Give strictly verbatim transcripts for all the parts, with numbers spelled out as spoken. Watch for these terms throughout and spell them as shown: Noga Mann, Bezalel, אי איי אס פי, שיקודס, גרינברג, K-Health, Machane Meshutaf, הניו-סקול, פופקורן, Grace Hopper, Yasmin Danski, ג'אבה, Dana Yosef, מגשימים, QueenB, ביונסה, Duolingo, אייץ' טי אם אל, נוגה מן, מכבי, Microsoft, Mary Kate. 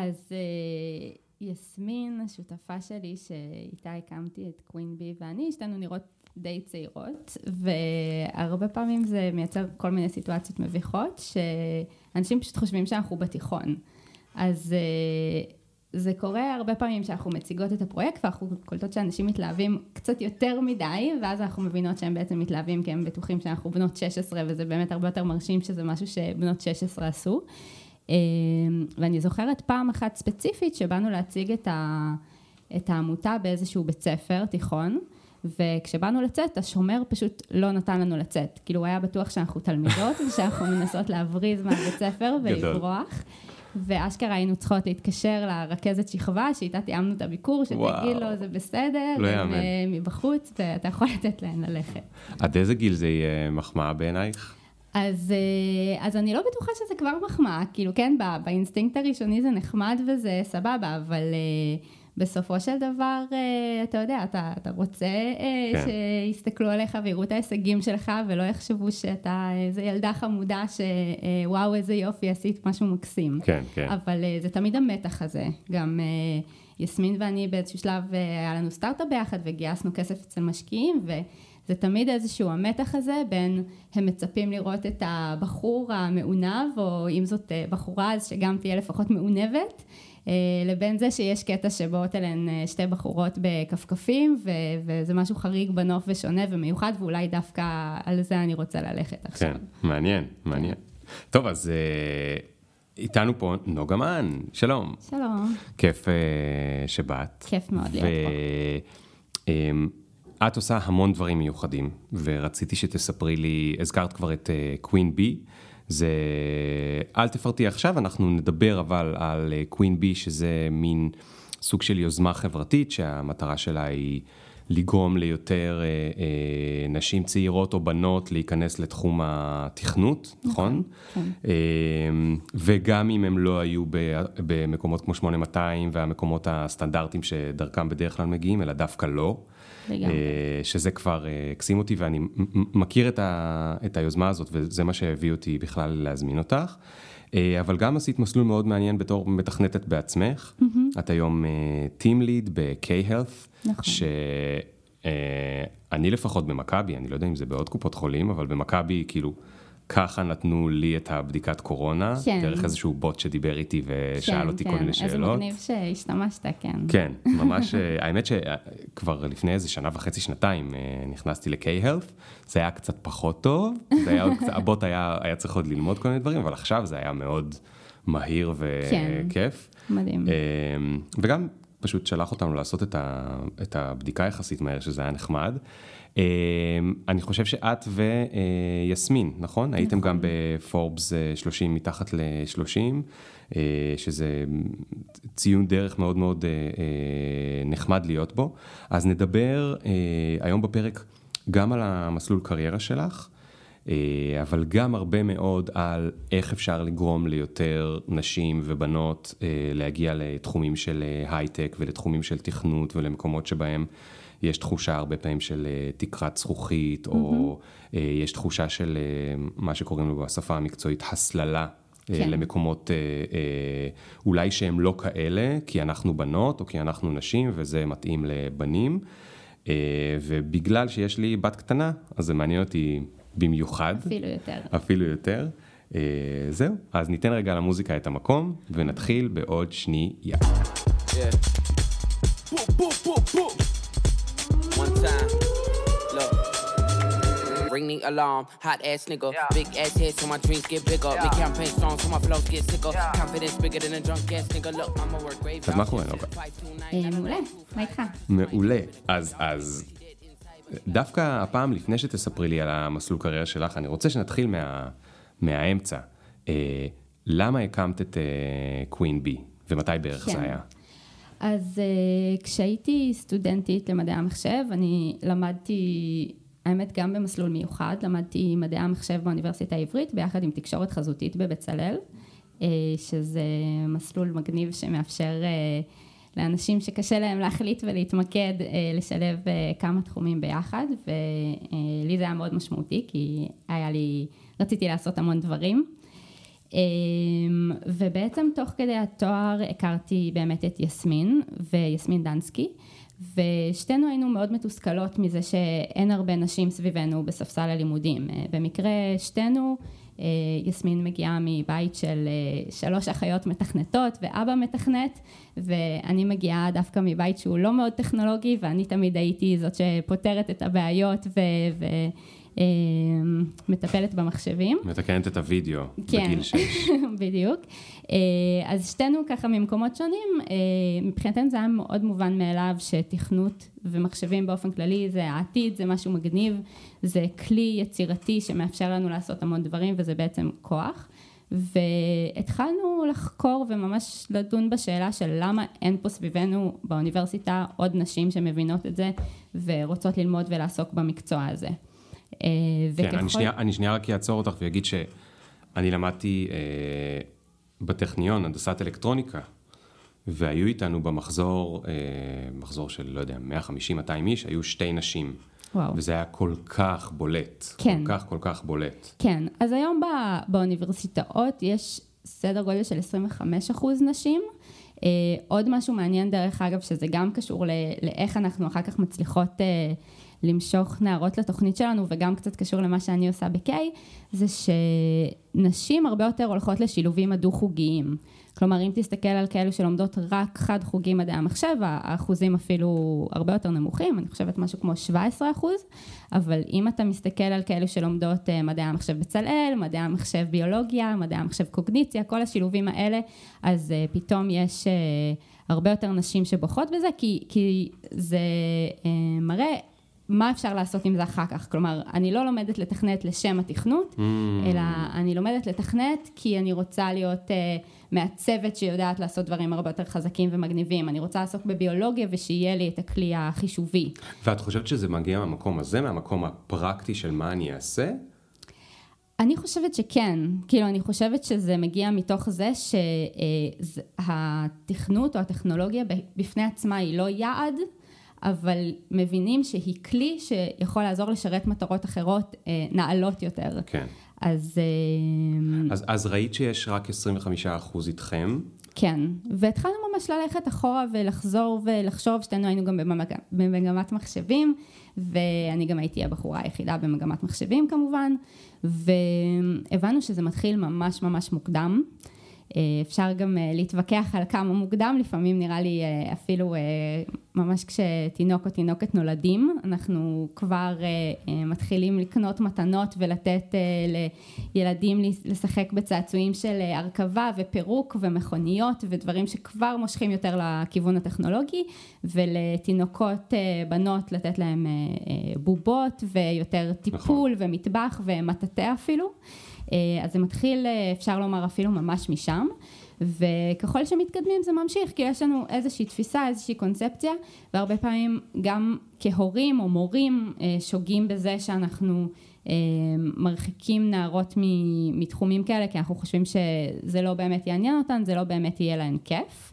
אז uh, יסמין, השותפה שלי שאיתה הקמתי את QueenB ואני, שתנו נראות די צעירות, והרבה פעמים זה מייצר כל מיני סיטואציות מביכות, שאנשים פשוט חושבים שאנחנו בתיכון. אז uh, זה קורה הרבה פעמים שאנחנו מציגות את הפרויקט, ואנחנו קולטות שאנשים מתלהבים קצת יותר מדי, ואז אנחנו מבינות שהם בעצם מתלהבים, כי הם בטוחים שאנחנו בנות שש עשרה, וזה באמת הרבה יותר מרשים שזה משהו שבנות שש עשרה עשו. ואני זוכרת פעם אחת ספציפית שבאנו להציג את, ה, את העמותה באיזשהו בית ספר, תיכון, וכשבאנו לצאת, השומר פשוט לא נתן לנו לצאת. כאילו הוא היה בטוח שאנחנו תלמידות, ושאנחנו מנסות להבריז מהבית ספר ולברוח. ואשכרה היינו צריכות להתקשר לרכזת שכבה, שאיתה תיאמנו את הביקור, שתגיד לו זה בסדר, לא הם מבחוץ, ואתה יכול לתת להן ללכת. עד איזה גיל זה יהיה מחמאה בעינייך? אז, אז אני לא בטוחה שזה כבר מחמאה, כאילו כן, בא, באינסטינקט הראשוני זה נחמד וזה סבבה, אבל בסופו של דבר, אתה יודע, אתה, אתה רוצה כן. שיסתכלו עליך ויראו את ההישגים שלך, ולא יחשבו שאתה איזו ילדה חמודה שוואו, איזה יופי, עשית משהו מקסים. כן, כן. אבל זה תמיד המתח הזה. גם יסמין ואני באיזשהו שלב, היה לנו סטארט-אפ ביחד, וגייסנו כסף אצל משקיעים, ו... זה תמיד איזשהו המתח הזה בין הם מצפים לראות את הבחור המעונב, או אם זאת בחורה אז שגם תהיה לפחות מעונבת, לבין זה שיש קטע שבאות אליהן שתי בחורות בכפכפים, ו- וזה משהו חריג בנוף ושונה ומיוחד, ואולי דווקא על זה אני רוצה ללכת עכשיו. כן, מעניין, מעניין. טוב, אז איתנו פה נוגה מן, שלום. שלום. כיף שבאת. כיף מאוד להיות פה. את עושה המון דברים מיוחדים, ורציתי שתספרי לי, הזכרת כבר את QueenB, זה, אל תפרטי עכשיו, אנחנו נדבר אבל על QueenB, שזה מין סוג של יוזמה חברתית, שהמטרה שלה היא לגרום ליותר נשים צעירות או בנות להיכנס לתחום התכנות, נכון? וגם אם הם לא היו במקומות כמו שמונה מאתיים, והמקומות הסטנדרטיים שדרכם בדרך כלל מגיעים, אלא דווקא לא. שזה כבר קסים אותי, ואני מכיר את היוזמה הזאת, וזה מה שהביא אותי בכלל להזמין אותך, אבל גם עשית מסלול מאוד מעניין בתור מתכנתת בעצמך, את היום Team Lead ב-K-Health, שאני לפחות במכבי, אני לא יודע אם זה בעוד קופות חולים, אבל במכבי כאילו, ככה נתנו לי את הבדיקת קורונה, דרך איזשהו בוט שדיבר איתי ושאל אותי כל מיני שאלות. איזה מגניב שהשתמשת, כן. כן, ממש, האמת שכבר לפני איזה שנה וחצי, שנתיים, נכנסתי ל-K-Health, זה היה קצת פחות טוב, הבוט היה צריך עוד ללמוד כל מיני דברים, אבל עכשיו זה היה מאוד מהיר וכיף. מדהים. וגם פשוט שלח אותנו לעשות את הבדיקה יחסית מהר, שזה היה נחמד. אני חושב שאת ויסמין, נכון? הייתם גם בפורבס שלושים מתחת ל-שלושים, שזה ציון דרך מאוד מאוד נחמד להיות בו. אז נדבר היום בפרק גם על המסלול קריירה שלך, אבל גם הרבה מאוד על איך אפשר לגרום ליותר נשים ובנות להגיע לתחומים של הייטק ולתחומים של תכנות ולמקומות שבהם יש תחושה הרבה פעמים של תקרת זכוכית, או יש תחושה של מה שקוראים לו בשפה המקצועית, הסללה למקומות אולי שהם לא כאלה, כי אנחנו בנות או כי אנחנו נשים, וזה מתאים לבנים. ובגלל שיש לי בת קטנה, אז זה מעניין אותי במיוחד. אפילו יותר. אפילו יותר. זהו, אז ניתן רגע למוזיקה את המקום, ונתחיל בעוד שנייה. בום בום בום בום. One time, look, ring the alarm, hot ass nigga, yeah. Big ass head so my dreams get bigger, yeah. Big campaign strong so my flows get sicker, yeah. Confidence bigger than a drunk ass nigga, look, I'm a work grave. אז מה קורה נוגה? מעולה, מה איתך? מעולה, אז, אז, דווקא הפעם לפני שתספרי לי על המסלול קריירה שלך, אני רוצה שנתחיל מה, מהאמצע, אה, למה הקמת את אה, QueenB, ומתי בערך כן. זה היה? אז uh, כשהייתי סטודנטית למדעי המחשב, אני למדתי, האמת גם במסלול מיוחד, למדתי מדעי המחשב באוניברסיטה העברית, ביחד עם תקשורת חזותית בבצלאל, uh, שזה מסלול מגניב שמאפשר uh, לאנשים שקשה להם להחליט ולהתמקד, uh, לשלב uh, כמה תחומים ביחד, ולי uh, זה היה מאוד משמעותי, כי היה לי, רציתי לעשות המון דברים. ובעצם תוך כדי התואר הכרתי באמת את יסמין ויסמין דנסקי, ושתינו היינו מאוד מתוסכלות מזה שאין הרבה נשים סביבנו בספסל הלימודים. במקרה שתינו, יסמין מגיעה מבית של שלוש אחיות מתכנתות ואבא מתכנת, ואני מגיעה דווקא מבית שהוא לא מאוד טכנולוגי, ואני תמיד הייתי זאת שפותרת את הבעיות ו... מטפלת במחשבים. מתקנת את הוידאו בגיל שש. בדיוק. אז שתינו ככה ממקומות שונים, מבחינתנו זה היה מאוד מובן מאליו שתכנות ומחשבים באופן כללי זה העתיד, זה משהו מגניב, זה כלי יצירתי שמאפשר לנו לעשות המון דברים וזה בעצם כוח. והתחלנו לחקור וממש לדון בשאלה של למה אין פה סביבנו באוניברסיטה עוד נשים שמבינות את זה ורוצות ללמוד ולעסוק במקצוע הזה. כן, אני שנייה, אני שנייה רק אעצור אותך ויגיד שאני למדתי בטכניון הנדסת אלקטרוניקה, והיו איתנו במחזור, מחזור של, לא יודע, מאה חמישים מאתיים איש, היו שתי נשים. וואו. וזה היה כל כך בולט. כן. כל כך, כל כך בולט. כן. אז היום באוניברסיטאות יש סדר גודל של עשרים וחמישה אחוז נשים. עוד משהו מעניין דרך אגב, שזה גם קשור לאיך אנחנו אחר כך מצליחות למשוך נערות לתוכנית שלנו, וגם קצת קשור למה שאני עושה ב-K, זה שנשים הרבה יותר הולכות לשילובים הדו-חוגיים. כלומר, אם תסתכל על כאלו שלומדות רק חד-חוגי מדעי המחשב, האחוזים אפילו הרבה יותר נמוכים, אני חושבת משהו כמו שבע עשרה אחוז, אבל אם אתה מסתכל על כאלו שלומדות מדעי המחשב בצלאל, מדעי המחשב ביולוגיה, מדעי המחשב קוגניציה, כל השילובים האלה, אז פתאום יש הרבה יותר נשים שבוחרות בזה, כי, כי זה מראה מה אפשר לעשות עם זה אחר כך. כלומר, אני לא לומדת לתכנת לשם התכנות, אלא אני לומדת לתכנת כי אני רוצה להיות מעצבת שיודעת לעשות דברים הרבה יותר חזקים ומגניבים. אני רוצה לעסוק בביולוגיה ושיהיה לי את הכלי החישובי. ואת חושבת שזה מגיע מהמקום הזה, מהמקום הפרקטי של מה אני אעשה? אני חושבת שכן. כאילו, אני חושבת שזה מגיע מתוך זה שהתכנות או הטכנולוגיה בפני עצמה היא לא יעד, אבל מבינים שהיא כלי שיכול לעזור לשרת מטרות אחרות נעלות יותר. כן. אז... אז, אז ראית שיש רק עשרים וחמישה אחוז איתכם? כן. והתחלנו ממש ללכת אחורה ולחזור ולחשוב. שתינו היינו גם במגמת מחשבים, ואני גם הייתי הבחורה היחידה במגמת מחשבים כמובן, והבנו שזה מתחיל ממש ממש מוקדם. אפשר גם להתווכח על כמה מוקדם, לפעמים נראה לי אפילו ממש כשתינוק או תינוקת נולדים, אנחנו כבר מתחילים לקנות מתנות ולתת לילדים לשחק בצעצועים של הרכבה ופירוק ומכוניות ודברים שכבר מושכים יותר לכיוון הטכנולוגי, ולתינוקות בנות לתת להם בובות ויותר טיפול ומטבח ומטאטה אפילו. אז זה מתחיל, אפשר לומר, אפילו ממש משם, וככל שמתקדמים זה ממשיך, כי יש לנו איזושהי תפיסה, איזושהי קונספציה, והרבה פעמים גם כהורים או מורים שוגים בזה שאנחנו מרחיקים נערות מתחומים כאלה, כי אנחנו חושבים שזה לא באמת יעניין אותן, זה לא באמת יהיה להן כיף.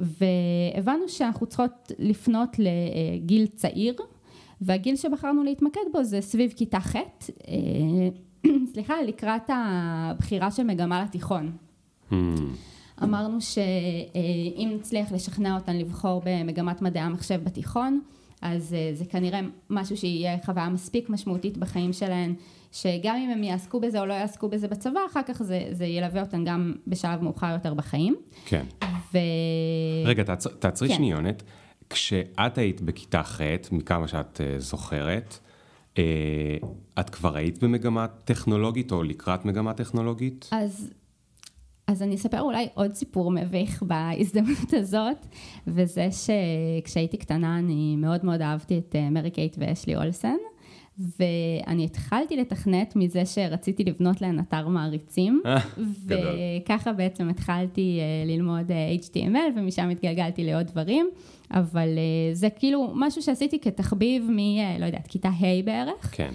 והבנו שאנחנו צריכות לפנות לגיל צעיר, והגיל שבחרנו להתמקד בו זה סביב כיתה ח', סליחה, לקראת הבחירה של מגמה לתיכון. אמרנו שאם נצליח לשכנע אותן לבחור במגמת מדעי המחשב בתיכון, אז זה כנראה משהו שיהיה חוויה מספיק משמעותית בחיים שלהן, שגם אם הם יעסקו בזה או לא יעסקו בזה בצבא, אחר כך זה, זה ילווה אותן גם בשלב מאוחר יותר בחיים. כן. ו... רגע, תעצרי שניונת. כשאת היית בכיתה ח', מכמה שאת זוכרת, את כבר היית במגמה טכנולוגית או לקראת מגמה טכנולוגית? אז, אז אני אספר אולי עוד סיפור מביך בהזדמנות הזאת, וזה שכשהייתי קטנה אני מאוד מאוד אהבתי את מרי קייט ואשלי אולסן, ואני התחלתי לתכנת מזה שרציתי לבנות להן אתר מעריצים, וככה בעצם התחלתי ללמוד אייץ' טי אם אל, ומשם התגלגלתי לעוד דברים, אבל זה כאילו משהו שעשיתי כתחביב מ, לא יודעת, כיתה ה' בערך, כן.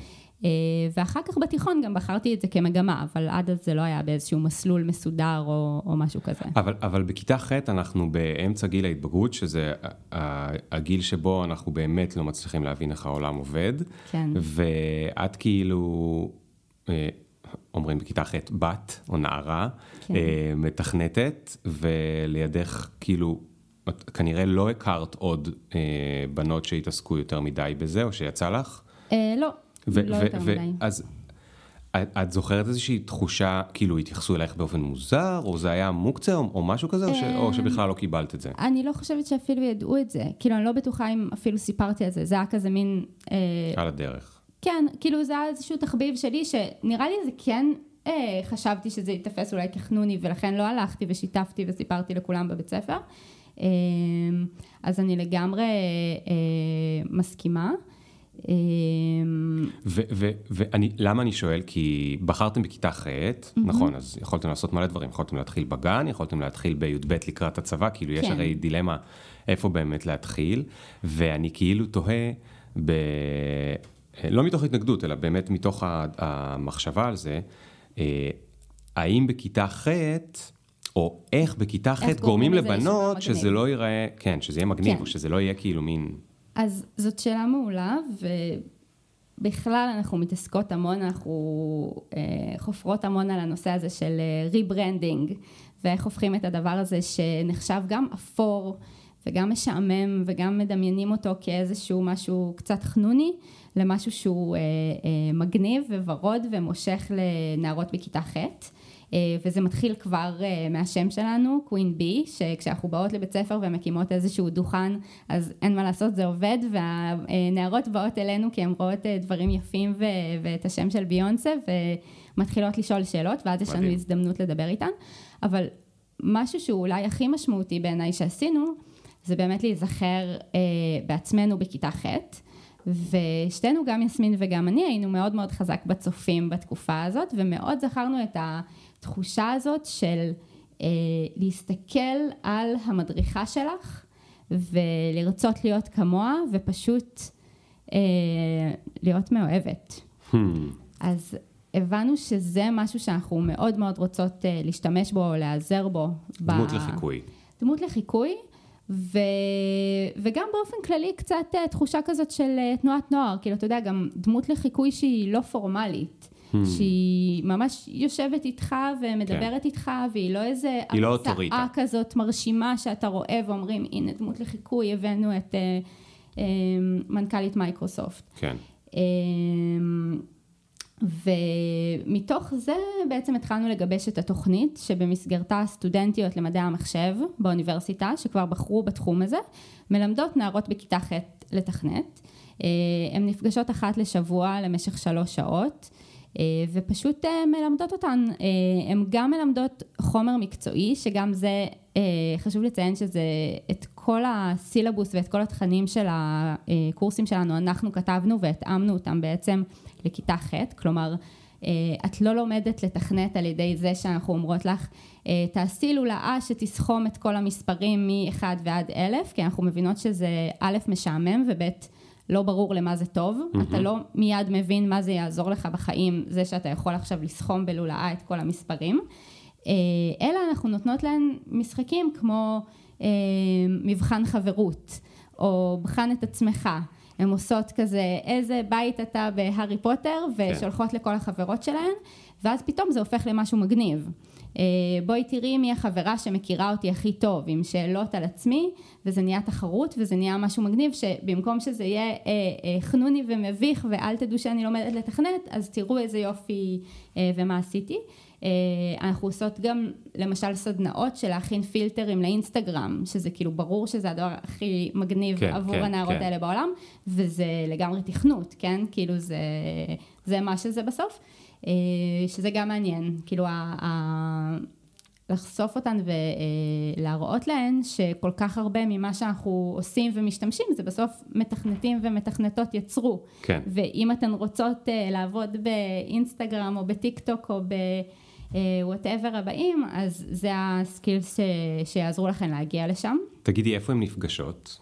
ואחר כך בתיכון גם בחרתי את זה כמגמה, אבל עד אז זה לא היה באיזשהו מסלול מסודר או, או משהו כזה. אבל, אבל בכיתה ח' אנחנו באמצע גיל ההתבגרות, שזה הגיל שבו אנחנו באמת לא מצליחים להבין איך העולם עובד. כן. ואת כאילו, אומרים בכיתה ח' בת או נערה, כן. אה, מתכנתת, ולידך כאילו, את כנראה לא הכרת עוד אה, בנות שהתעסקו יותר מדי בזה, או שיצא לך? אה, לא, ו- לא ו- יותר ו- מדי. אז את, את זוכרת איזושהי תחושה, כאילו התייחסו אלייך באופן מוזר, או זה היה מוקצה, או, או משהו כזה, או, ש- או שבכלל לא קיבלת את זה? אני לא חושבת שאפילו ידעו את זה, כאילו אני לא בטוחה אם אפילו סיפרתי על זה, זה היה כזה מין... אה... על הדרך. כן, כאילו זה היה איזשהו תחביב שלי, שנראה לי זה כן, אה, חשבתי שזה יתפס אולי כחנוני, ולכן לא הלכתי ושיתפתי וסיפרתי לכולם בבית ספר, אה, אז אני לגמרי אה, אה, מסכימה. ולמה אני שואל? כי בחרתם בכיתה ח', נכון, אז יכולתם לעשות מלא דברים, יכולתם להתחיל בגן, יכולתם להתחיל בי"ב לקראת הצבא, כאילו יש הרי דילמה איפה באמת להתחיל, ואני כאילו תוהה, לא מתוך התנגדות, אלא באמת מתוך המחשבה על זה, האם בכיתה ח' או איך בכיתה ח' גורמים לבנות שזה לא ייראה, כן, שזה יהיה מגניב, או שזה לא יהיה כאילו מין... אז זאת שאלה מעולה, ובכלל אנחנו מתעסקות המון, אנחנו חופרות המון על הנושא הזה של ריברנדינג, ואיך הופכים את הדבר הזה שנחשב גם אפור, וגם משעמם, וגם מדמיינים אותו כאיזשהו משהו קצת חנוני, למשהו שהוא מגניב וורוד ומושך לנערות בכיתה ח'. וזה מתחיל כבר מהשם שלנו, QueenB, שכשאנחנו באות לבית ספר ומקימות איזשהו דוכן, אז אין מה לעשות, זה עובד, והנערות באות אלינו כי הן רואות דברים יפים ו- ואת השם של ביונסה, ומתחילות לשאול שאלות, ואז יש לנו הזדמנות לדבר איתן. אבל משהו שהוא אולי הכי משמעותי בעיניי שעשינו, זה באמת להיזכר אה, בעצמנו בכיתה ח', ושתינו, גם יסמין וגם אני, היינו מאוד מאוד חזק בצופים בתקופה הזאת, ומאוד זכרנו את ה... התחושה הזאת של אה, להסתכל על המדריכה שלך ולרצות להיות כמוה ופשוט אה, להיות מאוהבת. Hmm. אז הבנו שזה משהו שאנחנו מאוד מאוד רוצות אה, להשתמש בו או להיעזר בו. דמות ב... לחיקוי. דמות לחיקוי. ו... וגם באופן כללי קצת אה, תחושה כזאת של אה, תנועת נוער. כאילו אתה יודע, גם דמות לחיקוי שהיא לא פורמלית. Hmm. שהיא ממש יושבת איתך ומדברת כן. איתך, והיא לא איזה הרצאה כזאת מרשימה שאתה רואה ואומרים, הנה דמות לחיקוי, הבאנו את אה, אה, מנכ"לית מייקרוסופט. כן. אה, ומתוך זה בעצם התחלנו לגבש את התוכנית, שבמסגרתה סטודנטיות למדעי המחשב באוניברסיטה, שכבר בחרו בתחום הזה, מלמדות נערות בכיתה ח' לתכנת. אה, הן נפגשות אחת לשבוע למשך שלוש שעות, ופשוט מלמדות אותן, הן גם מלמדות חומר מקצועי, שגם זה, חשוב לציין שזה את כל הסילבוס ואת כל התכנים של הקורסים שלנו, אנחנו כתבנו והתאמנו אותם בעצם לכיתה ח', כלומר, את לא לומדת לתכנת על ידי זה שאנחנו אומרות לך, תעשי לולאה שתסכום את כל המספרים מ-אחד ועד אלף, כי אנחנו מבינות שזה א' משעמם וב' לא ברור למה זה טוב, mm-hmm. אתה לא מיד מבין מה זה יעזור לך בחיים, זה שאתה יכול עכשיו לסכום בלולאה את כל המספרים, אלא אנחנו נותנות להן משחקים כמו אה, מבחן חברות, או בחן את עצמך, הן עושות כזה איזה בית אתה בהרי פוטר, ושולחות כן. לכל החברות שלהן, ואז פתאום זה הופך למשהו מגניב. בואי תראי מי החברה שמכירה אותי הכי טוב, עם שאלות על עצמי, וזה נהיה תחרות, וזה נהיה משהו מגניב, שבמקום שזה יהיה אה, אה, חנוני ומביך, ואל תדעו שאני לומדת לתכנת, אז תראו איזה יופי אה, ומה עשיתי. אה, אנחנו עושות גם, למשל, סדנאות של להכין פילטרים לאינסטגרם, שזה כאילו ברור שזה הדבר הכי מגניב כן, עבור כן, הנערות כן. האלה בעולם, וזה לגמרי תכנות, כן? כאילו זה, זה מה שזה בסוף. שזה גם מעניין, כאילו לחשוף אותן ולהראות להן שכל כך הרבה ממה שאנחנו עושים ומשתמשים זה בסוף מתכנתים ומתכנתות יצרו. כן. ואם אתן רוצות לעבוד באינסטגרם או בטיקטוק או ב-whatever הבאים, אז זה הסקילס שיעזרו לכן להגיע לשם. תגידי, איפה הן נפגשות?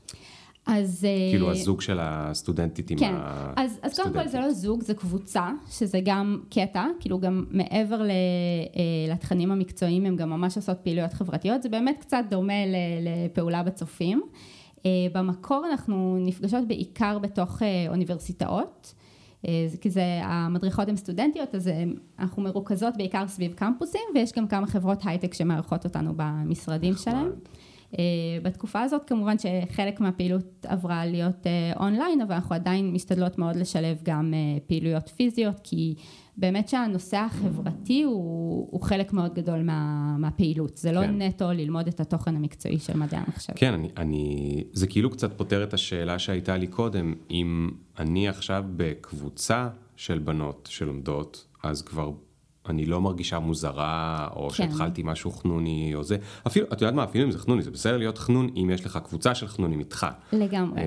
אז, כאילו הזוג של הסטודנטית עם כן. הסטודנטית. אז, אז קודם כל זה לא זוג, זה קבוצה, שזה גם קטע, כאילו גם מעבר לתכנים המקצועיים, הם גם ממש עושות פעילויות חברתיות, זה באמת קצת דומה לפעולה בצופים. במקור אנחנו נפגשות בעיקר בתוך אוניברסיטאות, כי זה, המדריכות הן סטודנטיות, אז אנחנו מרוכזות בעיקר סביב קמפוסים, ויש גם כמה חברות הייטק שמערכות אותנו במשרדים שלהם. בתקופה הזאת כמובן שחלק מהפעילות עברה להיות אונליין, אבל אנחנו עדיין משתדלות מאוד לשלב גם פעילויות פיזיות, כי באמת שהנושא החברתי הוא, הוא חלק מאוד גדול מה, מהפעילות. זה לא כן. נטו ללמוד את התוכן המקצועי של מדעי המחשב. כן, אני, אני, זה כאילו קצת פותר את השאלה שהייתה לי קודם. אם אני עכשיו בקבוצה של בנות שלומדות, אז כבר אני לא מרגישה מוזרה, או כן. שהתחלתי משהו חנוני, או זה. אפילו, את יודעת מה, אפילו אם זה חנוני, זה בסדר להיות חנון, אם יש לך קבוצה של חנונים איתך. לגמרי.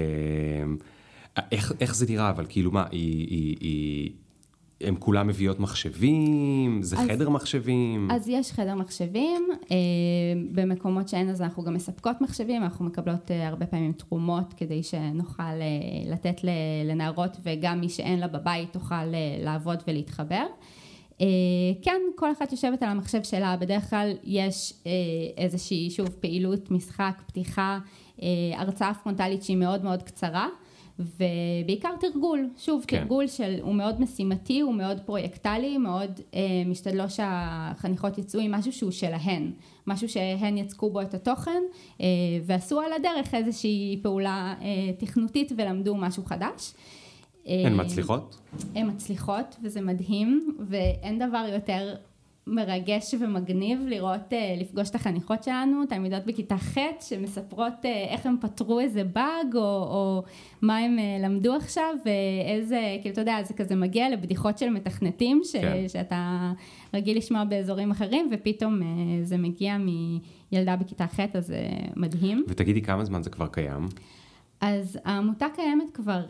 איך, איך זה נראה, אבל כאילו מה, היא, היא, היא הם כולם מביאות מחשבים, זה אז, חדר מחשבים. אז יש חדר מחשבים, אה, במקומות שאין אז אנחנו גם מספקות מחשבים, אנחנו מקבלות אה, הרבה פעמים תרומות, כדי שנוכל אה, לתת ל, לנערות, וגם מי שאין לה בבית תוכל אה, לעבוד ולהתחבר. אה, כן, כל אחת יושבת על המחשב שלה, בדרך כלל יש אה, איזושהי שוב פעילות, משחק, פתיחה, אה, הרצאה פרונטלית שהיא מאוד מאוד קצרה, ובעיקר תרגול, שוב, כן. תרגול של, הוא מאוד משימתי, הוא מאוד פרויקטלי, מאוד אה, משתדלו שהחניכות יצאו עם משהו שהוא שלהן, משהו שהן יצקו בו את התוכן, אה, ועשו על הדרך איזושהי פעולה אה, תכנותית ולמדו משהו חדש. הן אה, מצליחות? הן מצליחות, וזה מדהים, ואין דבר יותר מרגש ומגניב לראות, לפגוש את החניכות שלנו, תלמידות בכיתה ח' שמספרות איך הם פתרו איזה באג, או, או מה הם למדו עכשיו, ואיזה, כאילו, אתה יודע, זה כזה מגיע לבדיחות של מתכנתים, ש, כן. שאתה רגיל לשמוע באזורים אחרים, ופתאום זה מגיע מילדה בכיתה ח', אז זה מדהים. ותגידי כמה זמן זה כבר קיים? אז העמותה קיימת כבר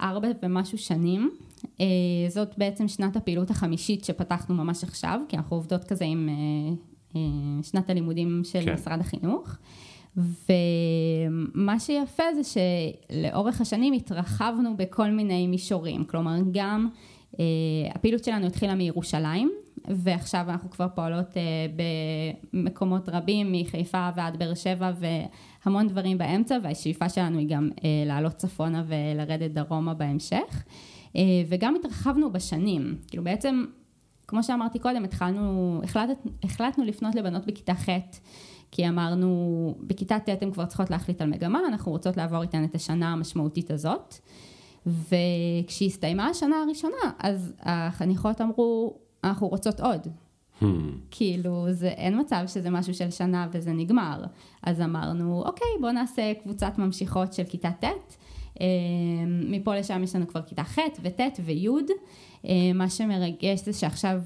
ארבע ומשהו שנים, זאת בעצם שנת הפעילות החמישית שפתחנו ממש עכשיו, כי אנחנו עובדות כזה עם שנת הלימודים של משרד החינוך, ומה שיפה זה שלאורך השנים התרחבנו בכל מיני מישורים, כלומר גם הפעילות שלנו התחילה מירושלים, ועכשיו אנחנו כבר פועלות במקומות רבים, מחיפה ועד באר שבע והמון דברים באמצע, והשאיפה שלנו היא גם לעלות צפונה ולרדת דרומה בהמשך. וגם התרחבנו בשנים, כאילו בעצם, כמו שאמרתי קודם, התחלנו, החלט, החלטנו לפנות לבנות בכיתה ח', כי אמרנו, בכיתה ט' הן כבר צריכות להחליט על מגמה, אנחנו רוצות לעבור איתן את השנה המשמעותית הזאת, וכשהסתיימה השנה הראשונה, אז החניכות אמרו, אנחנו רוצות עוד. Hmm. כאילו, זה, אין מצב שזה משהו של שנה וזה נגמר. אז אמרנו, אוקיי, בוא נעשה קבוצת ממשיכות של כיתה ט', מפה לשם יש לנו כבר כיתה ח' וט' וי'. מה שמרגש זה שעכשיו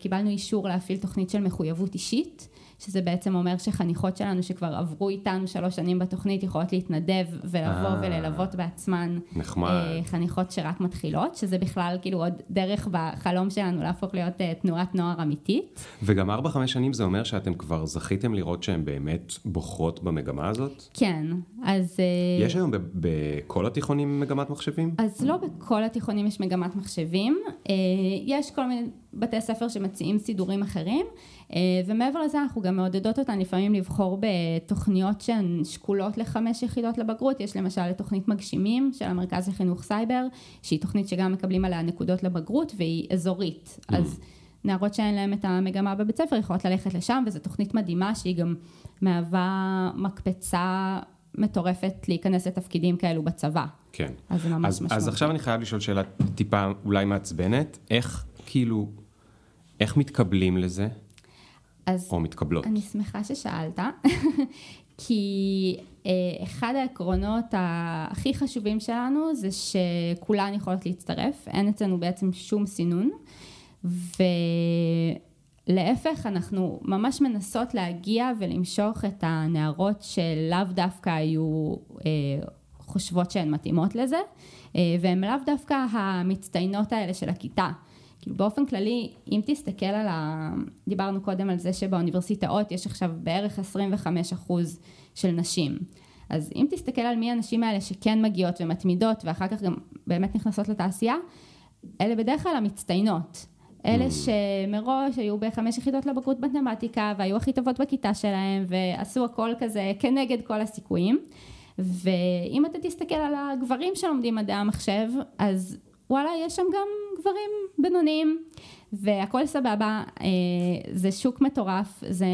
קיבלנו אישור להפעיל תוכנית של מחויבות אישית, שזה בעצם אומר שחניכות שלנו שכבר עברו איתנו שלוש שנים בתוכנית יכולות להתנדב ולבוא וללוות בעצמן חניכות שרק מתחילות, שזה בכלל כאילו עוד דרך בחלום שלנו להפוך להיות תנועת נוער אמיתית. וגם ארבע חמש שנים זה אומר שאתם כבר זכיתם לראות שהן באמת בוחרות במגמה הזאת? כן. אז יש היום בכל התיכונים מגמת מחשבים? אז לא בכל התיכונים יש מגמת מחשבים. יש כל מיני בתי ספר שמציעים סידורים אחרים, ומעבר לזה אנחנו גם מעודדות אותן לפעמים לבחור בתוכניות שהן שקולות לחמש יחידות לבגרות. יש למשל תוכנית מגשימים של המרכז לחינוך סייבר, שהיא תוכנית שגם מקבלים עליה נקודות לבגרות, והיא אזורית. Mm. אז נערות שאין להם את המגמה בבית ספר יכולות ללכת לשם, וזו תוכנית מדהימה שהיא גם מהווה מקפצה מטורפת להיכנס לתפקידים כאלו בצבא. כן. אז זה ממש אז, משמעות. אז עכשיו אני חייב לשאול שאלה טיפה אולי מעצבנת, איך כאילו, איך מתקבלים לזה? או מתקבלות. אני שמחה ששאלת, כי אחד העקרונות הכי חשובים שלנו זה שכולן יכולות להצטרף, אין אצלנו בעצם שום סינון, ולהפך אנחנו ממש מנסות להגיע ולמשוך את הנערות שלאו דווקא היו חושבות שהן מתאימות לזה, והן לאו דווקא המצטיינות האלה של הכיתה. כאילו באופן כללי, אם תסתכל על ה... דיברנו קודם על זה שבאוניברסיטאות יש עכשיו בערך עשרים וחמישה אחוז של נשים. אז אם תסתכל על מי הנשים האלה שכן מגיעות ומתמידות, ואחר כך גם באמת נכנסות לתעשייה, אלה בדרך כלל המצטיינות. אלה שמראש היו בחמש יחידות לבגרות במתמטיקה, והיו הכי טובות בכיתה שלהם, ועשו הכל כזה כנגד כל הסיכויים. ואם אתה תסתכל על הגברים שלומדים מדעי המחשב, אז וואלה, יש שם גם גברים בינוניים, והכל סבבה, זה שוק מטורף, זה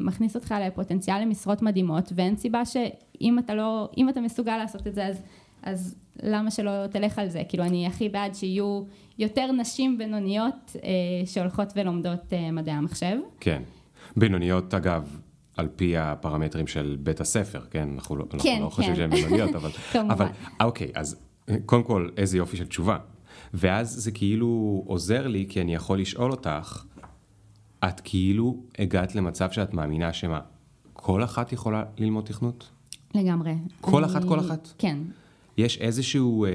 מכניס אותך לפוטנציאל למשרות מדהימות, ואין סיבה שאם אתה לא, אם אתה מסוגל לעשות את זה, אז, אז למה שלא תלך על זה? כאילו, אני הכי בעד שיהיו יותר נשים בינוניות שהולכות ולומדות מדעי המחשב. כן. בינוניות, אגב, על פי הפרמטרים של בית הספר, כן? אנחנו לא, כן, אנחנו כן. לא חושבים שהן בינוניות, אבל... אבל, אוקיי, אז קודם כל, איזה יופי של תשובה. ואז זה כאילו עוזר לי, כי אני יכול לשאול אותך, את כאילו הגעת למצב שאת מאמינה שמה, כל אחת יכולה ללמוד תכנות? לגמרי. כל אני... אחת, כל אחת? כן. יש איזשהו, אה,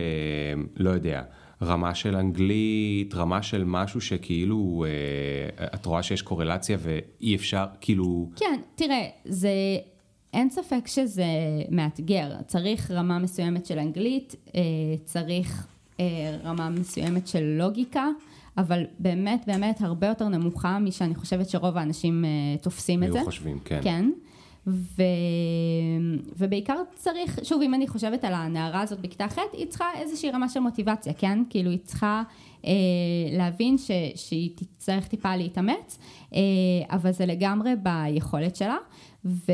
לא יודע, רמה של אנגלית, רמה של משהו שכאילו, אה, את רואה שיש קורלציה ואי אפשר, כאילו... כן, תראה, זה... אין ספק שזה מאתגר. צריך רמה מסוימת של אנגלית, אה, צריך... רמה מסוימת של לוגיקה, אבל באמת, באמת הרבה יותר נמוכה משאני חושבת שרוב האנשים תופסים את זה. היו חושבים, כן. כן. ו... ובעיקר צריך, שוב, אם אני חושבת על הנערה הזאת בכיתה ח', היא צריכה איזושהי רמה של מוטיבציה, כן? כאילו היא צריכה אה, להבין ש... שהיא תצטרך טיפה להתאמץ, אה, אבל זה לגמרי ביכולת שלה, ו...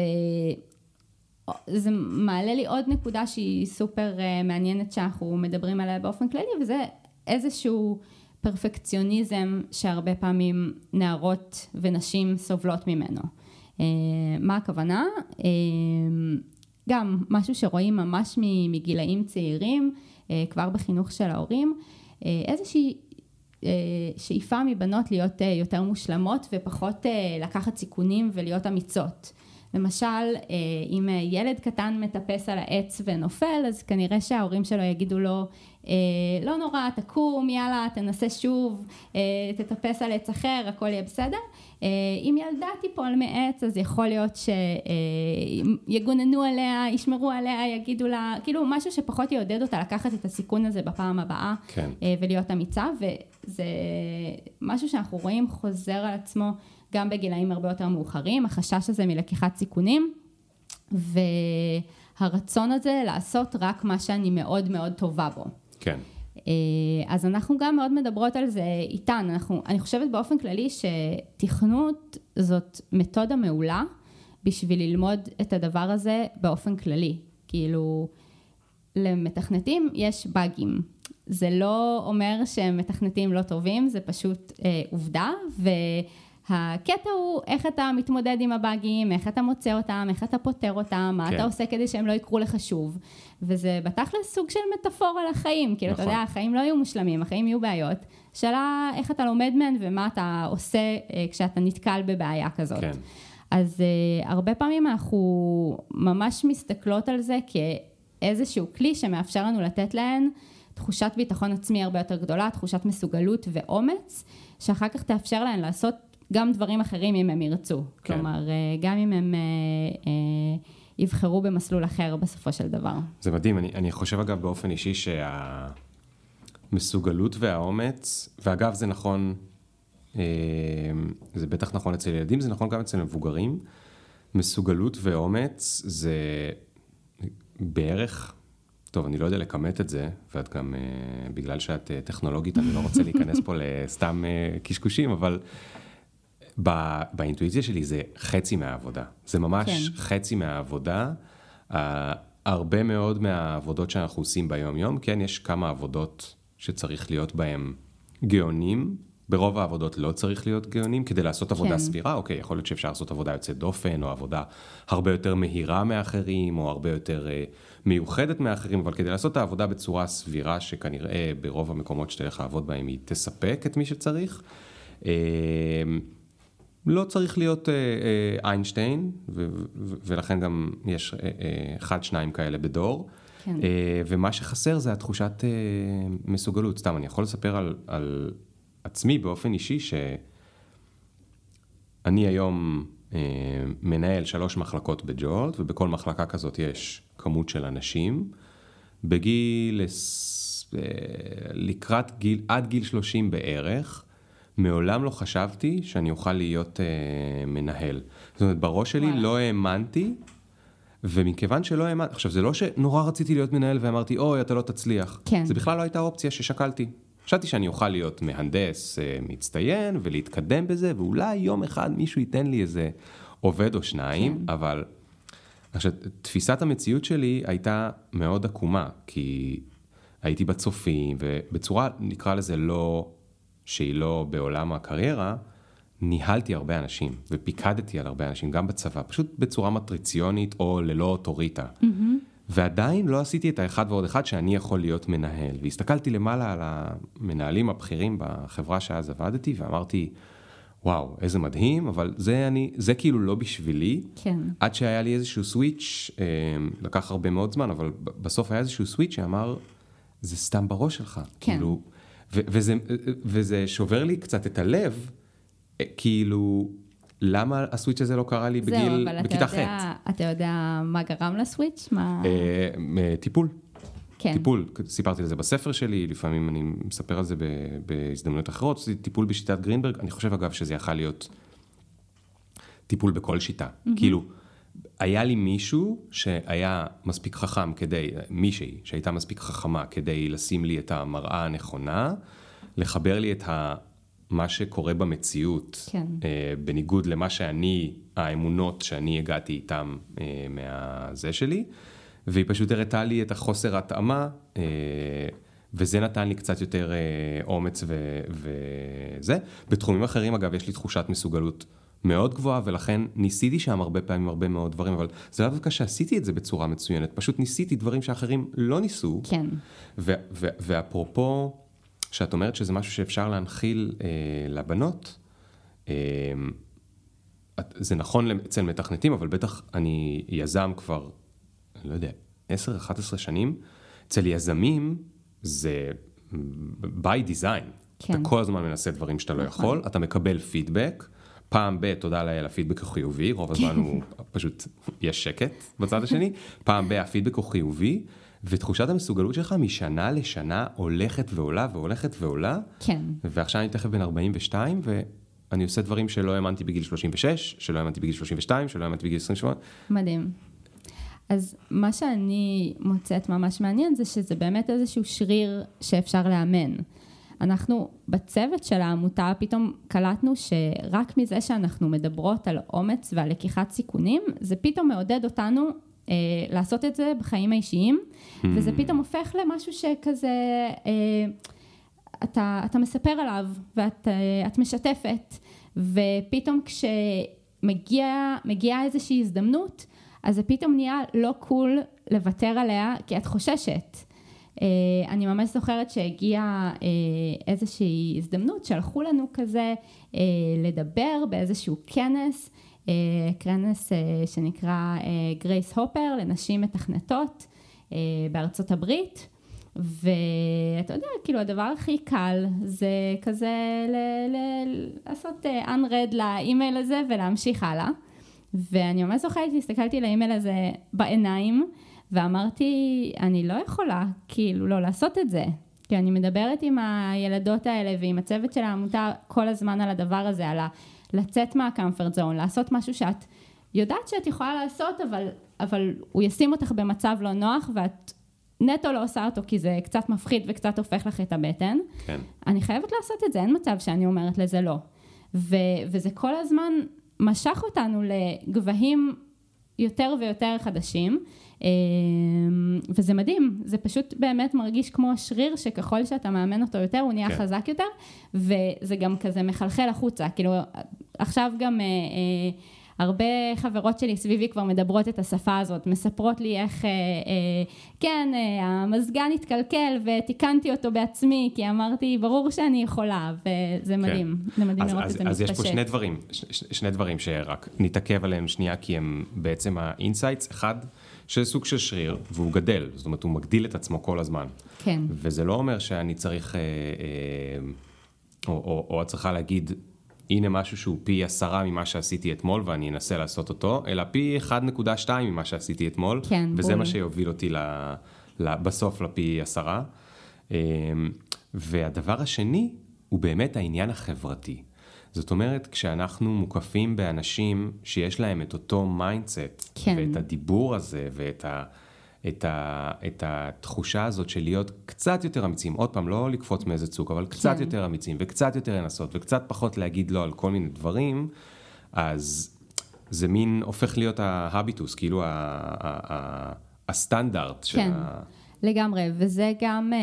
זה מעלה לי עוד נקודה שהיא סופר מעניינת שאנחנו מדברים עליה באופן כללי, וזה איזשהו פרפקציוניזם שהרבה פעמים נערות ונשים סובלות ממנו. מה הכוונה? גם משהו שרואים ממש מגילאים צעירים, כבר בחינוך של ההורים, איזושהי שאיפה מבנות להיות יותר מושלמות ופחות לקחת סיכונים ולהיות אמיצות. למשל, אם ילד קטן מטפס על העץ ונופל, אז כנראה שההורים שלו יגידו לו, לא נורא, תקום, יאללה, תנסה שוב, תטפס על עץ אחר, הכל יהיה בסדר. אם ילדה תיפול מעץ, אז יכול להיות שיגוננו עליה, ישמרו עליה, יגידו לה, כאילו משהו שפחות יעודד אותה לקחת את הסיכון הזה בפעם הבאה, כן. ולהיות אמיצה, וזה משהו שאנחנו רואים חוזר על עצמו, גם בגילאים הרבה יותר מאוחרים, החשש הזה מלקיחת סיכונים, והרצון הזה לעשות רק מה שאני מאוד מאוד טובה בו. כן. אז אנחנו גם מאוד מדברות על זה איתן. אנחנו, אני חושבת באופן כללי שתכנות זאת מתודה מעולה, בשביל ללמוד את הדבר הזה באופן כללי. כאילו, למתכנתים יש באגים. זה לא אומר שמתכנתים לא טובים, זה פשוט אה, עובדה, ו... הקטע הוא איך אתה מתמודד עם הבאגים, איך אתה מוצא אותם, איך אתה פותר אותם, מה אתה עושה כדי שהם לא יקרו לך שוב. וזה בתכלס סוג של מטאפורה לחיים, כאילו אתה יודע, החיים לא יהיו מושלמים, החיים יהיו בעיות. שאלה איך אתה לומד מהן ומה אתה עושה כשאתה נתקל בבעיה כזאת. אז הרבה פעמים אנחנו ממש מסתכלות על זה כאיזשהו כלי שמאפשר לנו לתת להן תחושת ביטחון עצמי הרבה יותר גדולה, תחושת מסוגלות ואומץ, שאחר כך תאפשר להן לעשות גם דברים אחרים אם הם ירצו. כן. כלומר, גם אם הם אה, אה, יבחרו במסלול אחר בסופו של דבר. זה מדהים. אני, אני חושב אגב באופן אישי שהמסוגלות והאומץ, ואגב זה נכון, אה, זה בטח נכון אצל ילדים, זה נכון גם אצל מבוגרים. מסוגלות ואומץ זה בערך... טוב, אני לא יודע לקמת את זה, ואת גם, אה, בגלל שאת אה, טכנולוגית, אני לא רוצה להיכנס פה לסתם אה, קשקושים, אבל... באינטואיציה שלי זה חצי מהעבודה. זה ממש חצי מהעבודה. הרבה מאוד מהעבודות שאנחנו עושים ביום-יום, כן, יש כמה עבודות שצריך להיות בהן גאונים. ברוב העבודות לא צריך להיות גאונים. כדי לעשות עבודה סבירה, אוקיי, יכול להיות שאפשר לעשות עבודה יוצאת דופן, או עבודה הרבה יותר מהירה מאחרים, או הרבה יותר מיוחדת מאחרים, אבל כדי לעשות את העבודה בצורה סבירה, שכנראה ברוב המקומות שתלך לעבוד בהן, היא תספק את מי שצריך. לא צריך להיות אה, אה, איינשטיין, ו- ו- ולכן גם יש אה, אה, אחד, שניים כאלה בדור, כן. אה, ומה שחסר זה התחושת אה, מסוגלות. סתם, אני יכול לספר על, על עצמי באופן אישי, שאני היום אה, מנהל שלוש מחלקות בג'ולט, ובכל מחלקה כזאת יש כמות של אנשים, בגיל, אה, לקראת גיל, עד גיל שלושים בערך, מעולם לא חשבתי שאני אוכל להיות אה, מנהל. זאת אומרת, בראש שלי וואלה. לא האמנתי ומכיוון שלא האמנתי, עכשיו זה לא שנורא רציתי להיות מנהל ואמרתי, אוי, אתה לא תצליח. כן. זה בכלל לא הייתה אופציה ששקלתי. חשבתי שאני אוכל להיות מהנדס, מצטיין, ולהתקדם בזה, ואולי יום אחד מישהו ייתן לי איזה עובד או שניים, כן. אבל עכשיו, תפיסת המציאות שלי הייתה מאוד עקומה, כי הייתי בצופים, ובצורה, נקרא לזה לא, שהיא לא בעולם הקריירה, ניהלתי הרבה אנשים, ופיקדתי על הרבה אנשים, גם בצבא, פשוט בצורה מטריציונית או ללא אוטוריטה. Mm-hmm. ועדיין לא עשיתי את האחד ועוד אחד שאני יכול להיות מנהל. והסתכלתי למעלה על המנהלים הבכירים בחברה שאז עבדתי, ואמרתי, וואו, איזה מדהים, אבל זה, אני, זה כאילו לא בשבילי. כן. עד שהיה לי איזשהו סוויץ', אה, לקח הרבה מאוד זמן, אבל בסוף היה איזשהו סוויץ' שאמר, זה סתם בראש שלך. כן. כאילו, ו- וזה, וזה שובר לי קצת את הלב, כאילו, למה הסוויץ' הזה לא קרה לי בגיל, בכיתה ח'? אתה יודע מה גרם לסוויץ'? טיפול. טיפול. סיפרתי על זה בספר שלי, לפעמים אני מספר על זה בהזדמנויות אחרות. טיפול בשיטת גרינברג. אני חושב, אגב, שזה יכול להיות טיפול בכל שיטה. כאילו, היה לי מישהו שהיה מספיק חכם כדי, מישהי שהייתה מספיק חכמה כדי לשים לי את המראה הנכונה, לחבר לי את ה... מה שקורה במציאות, כן. אה, בניגוד למה שאני, האמונות שאני הגעתי איתם אה, מהזה שלי, והיא פשוט הראתה לי את החוסר התאמה, אה, וזה נתן לי קצת יותר אה, אומץ ו, וזה. בתחומים אחרים, אגב, יש לי תחושת מסוגלות מאוד גבוהה, ולכן ניסיתי שם הרבה פעמים הרבה מאוד דברים, אבל זה לא דווקא שעשיתי את זה בצורה מצוינת, פשוט ניסיתי דברים שאחרים לא ניסו, כן. ו- ו- ואפרופו, שאת אומרת שזה משהו שאפשר להנחיל אה, לבנות, אה, זה נכון אצל מתכנתים, אבל בטח אני יזם כבר, אני לא יודע, עשר אחת עשרה שנים, אצל יזמים זה by design, כן. אתה כל הזמן מנסה דברים שאתה לא נכון. יכול, אתה מקבל פידבק, פעם ב' תודה על הפידבק החיובי, רוב הזמן הוא פשוט, יש שקט בצד השני, פעם ב' הפידבק הוא חיובי, ותחושת המסוגלות שלך משנה לשנה הולכת ועולה והולכת ועולה. כן. ועכשיו אני תכף בן ארבעים ושתיים, ואני עושה דברים שלא האמנתי בגיל שלושים ושש, שלא האמנתי בגיל שלושים ושתיים, שלא האמנתי בגיל עשרים ושמונה. מדהים. אז מה שאני מוצאת ממש מעניין זה שזה באמת איזשהו שריר שאפשר לאמן. אנחנו בצוות של העמותה פתאום קלטנו שרק מזה שאנחנו מדברות על אומץ ועל לקיחת סיכונים, זה פתאום מעודד אותנו Uh, לעשות את זה בחיים האישיים, mm. וזה פתאום הופך למשהו שכזה, uh, אתה, אתה מספר עליו, ואת uh, משתפת, ופתאום כשמגיעה מגיע איזושהי הזדמנות, אז זה פתאום נהיה לא קול לוותר עליה, כי את חוששת. Uh, אני ממש זוכרת שהגיעה uh, איזושהי הזדמנות, שהלכו לנו כזה uh, לדבר באיזשהו כנס, כנס שנקרא גרייס הופר לנשים מתכנתות בארצות הברית, ואתה יודע, כאילו הדבר הכי קל זה כזה לעשות unread לאימייל הזה ולהמשיך הלאה, ואני ממש זוכרת, הסתכלתי לאימייל הזה בעיניים ואמרתי, אני לא יכולה כאילו לא לעשות את זה, כי אני מדברת עם הילדות האלה ועם הצוות של העמותה כל הזמן על הדבר הזה, על ה... לצאת מהקמפרט זון, לעשות משהו שאת יודעת שאת יכולה לעשות, אבל, אבל הוא ישים אותך במצב לא נוח, ואת נטו לא עושה אותו, כי זה קצת מפחיד וקצת הופך לך את הבטן. כן. אני חייבת לעשות את זה, אין מצב שאני אומרת לזה לא. ו, וזה כל הזמן משך אותנו לגבהים יותר ויותר חדשים, וזה מדהים, זה פשוט באמת מרגיש כמו שריר שככל שאתה מאמן אותו יותר, הוא נהיה כן. חזק יותר, וזה גם כזה מחלחל החוצה, כאילו עכשיו גם אה, אה, הרבה חברות שלי סביבי כבר מדברות את השפה הזאת, מספרות לי איך, אה, אה, כן, אה, המזגן התקלקל ותיקנתי אותו בעצמי, כי אמרתי, ברור שאני יכולה, וזה מדהים, כן. זה מדהים אז, לראות אז, את זה מתפשט. אז יש פה שני דברים, ש, ש, שני דברים שרק נתעכב עליהם שנייה, כי הם בעצם האינסייטס, אחד, שזה סוג של שריר, והוא גדל, זאת אומרת, הוא מגדיל את עצמו כל הזמן. כן. וזה לא אומר שאני צריך, אה, אה, או, או, או צריכה להגיד, הנה משהו שהוא פי עשרה ממה שעשיתי אתמול, ואני אנסה לעשות אותו, אלא פי אחת נקודה שתיים ממה שעשיתי אתמול, כן, וזה בול. מה שיוביל אותי ל, ל, בסוף לפי עשרה. אה, והדבר השני, הוא באמת העניין החברתי. זאת אומרת, כשאנחנו מוקפים באנשים שיש להם את אותו מיינדסט, כן. ואת הדיבור הזה, ואת ה, את ה, את התחושה הזאת של להיות קצת יותר אמיצים, עוד פעם, לא לקפוץ מאיזה צוק, אבל קצת כן. יותר אמיצים, וקצת יותר לנסות, וקצת פחות להגיד לא על כל מיני דברים, אז זה מין הופך להיות ההביטוס, כאילו ה, ה, ה, הסטנדרט של כן. ה... לגמרי, וזה גם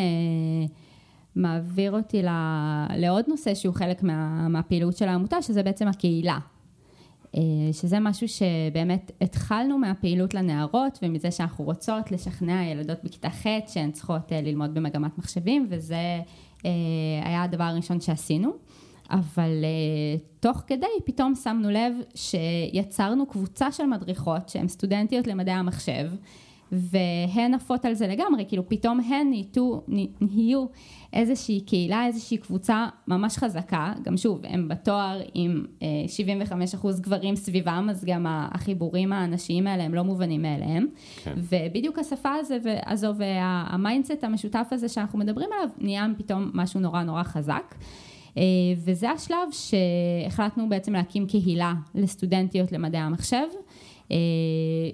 מעביר אותי לעוד נושא שהוא חלק מהפעילות של העמותה, שזה בעצם הקהילה. שזה משהו שבאמת התחלנו מהפעילות לנערות, ומזה שאנחנו רוצות לשכנע ילדות בכיתה ח' שהן צריכות ללמוד במגמת מחשבים, וזה היה הדבר הראשון שעשינו. אבל תוך כדי פתאום שמנו לב שיצרנו קבוצה של מדריכות שהן סטודנטיות למדעי המחשב, והן עפות על זה לגמרי, כאילו פתאום הן נהיו איזושהי קהילה, איזושהי קבוצה ממש חזקה, גם שוב, הם בתואר עם שבעים וחמישה אחוז גברים סביבם, אז גם החיבורים האנשיים האלה הם לא מובנים מאליהם, כן. ובדיוק השפה הזה, הזו והמיינדסט המשותף הזה שאנחנו מדברים עליו, נהיה פתאום משהו נורא נורא חזק, וזה השלב שהחלטנו בעצם להקים קהילה לסטודנטיות למדעי המחשב,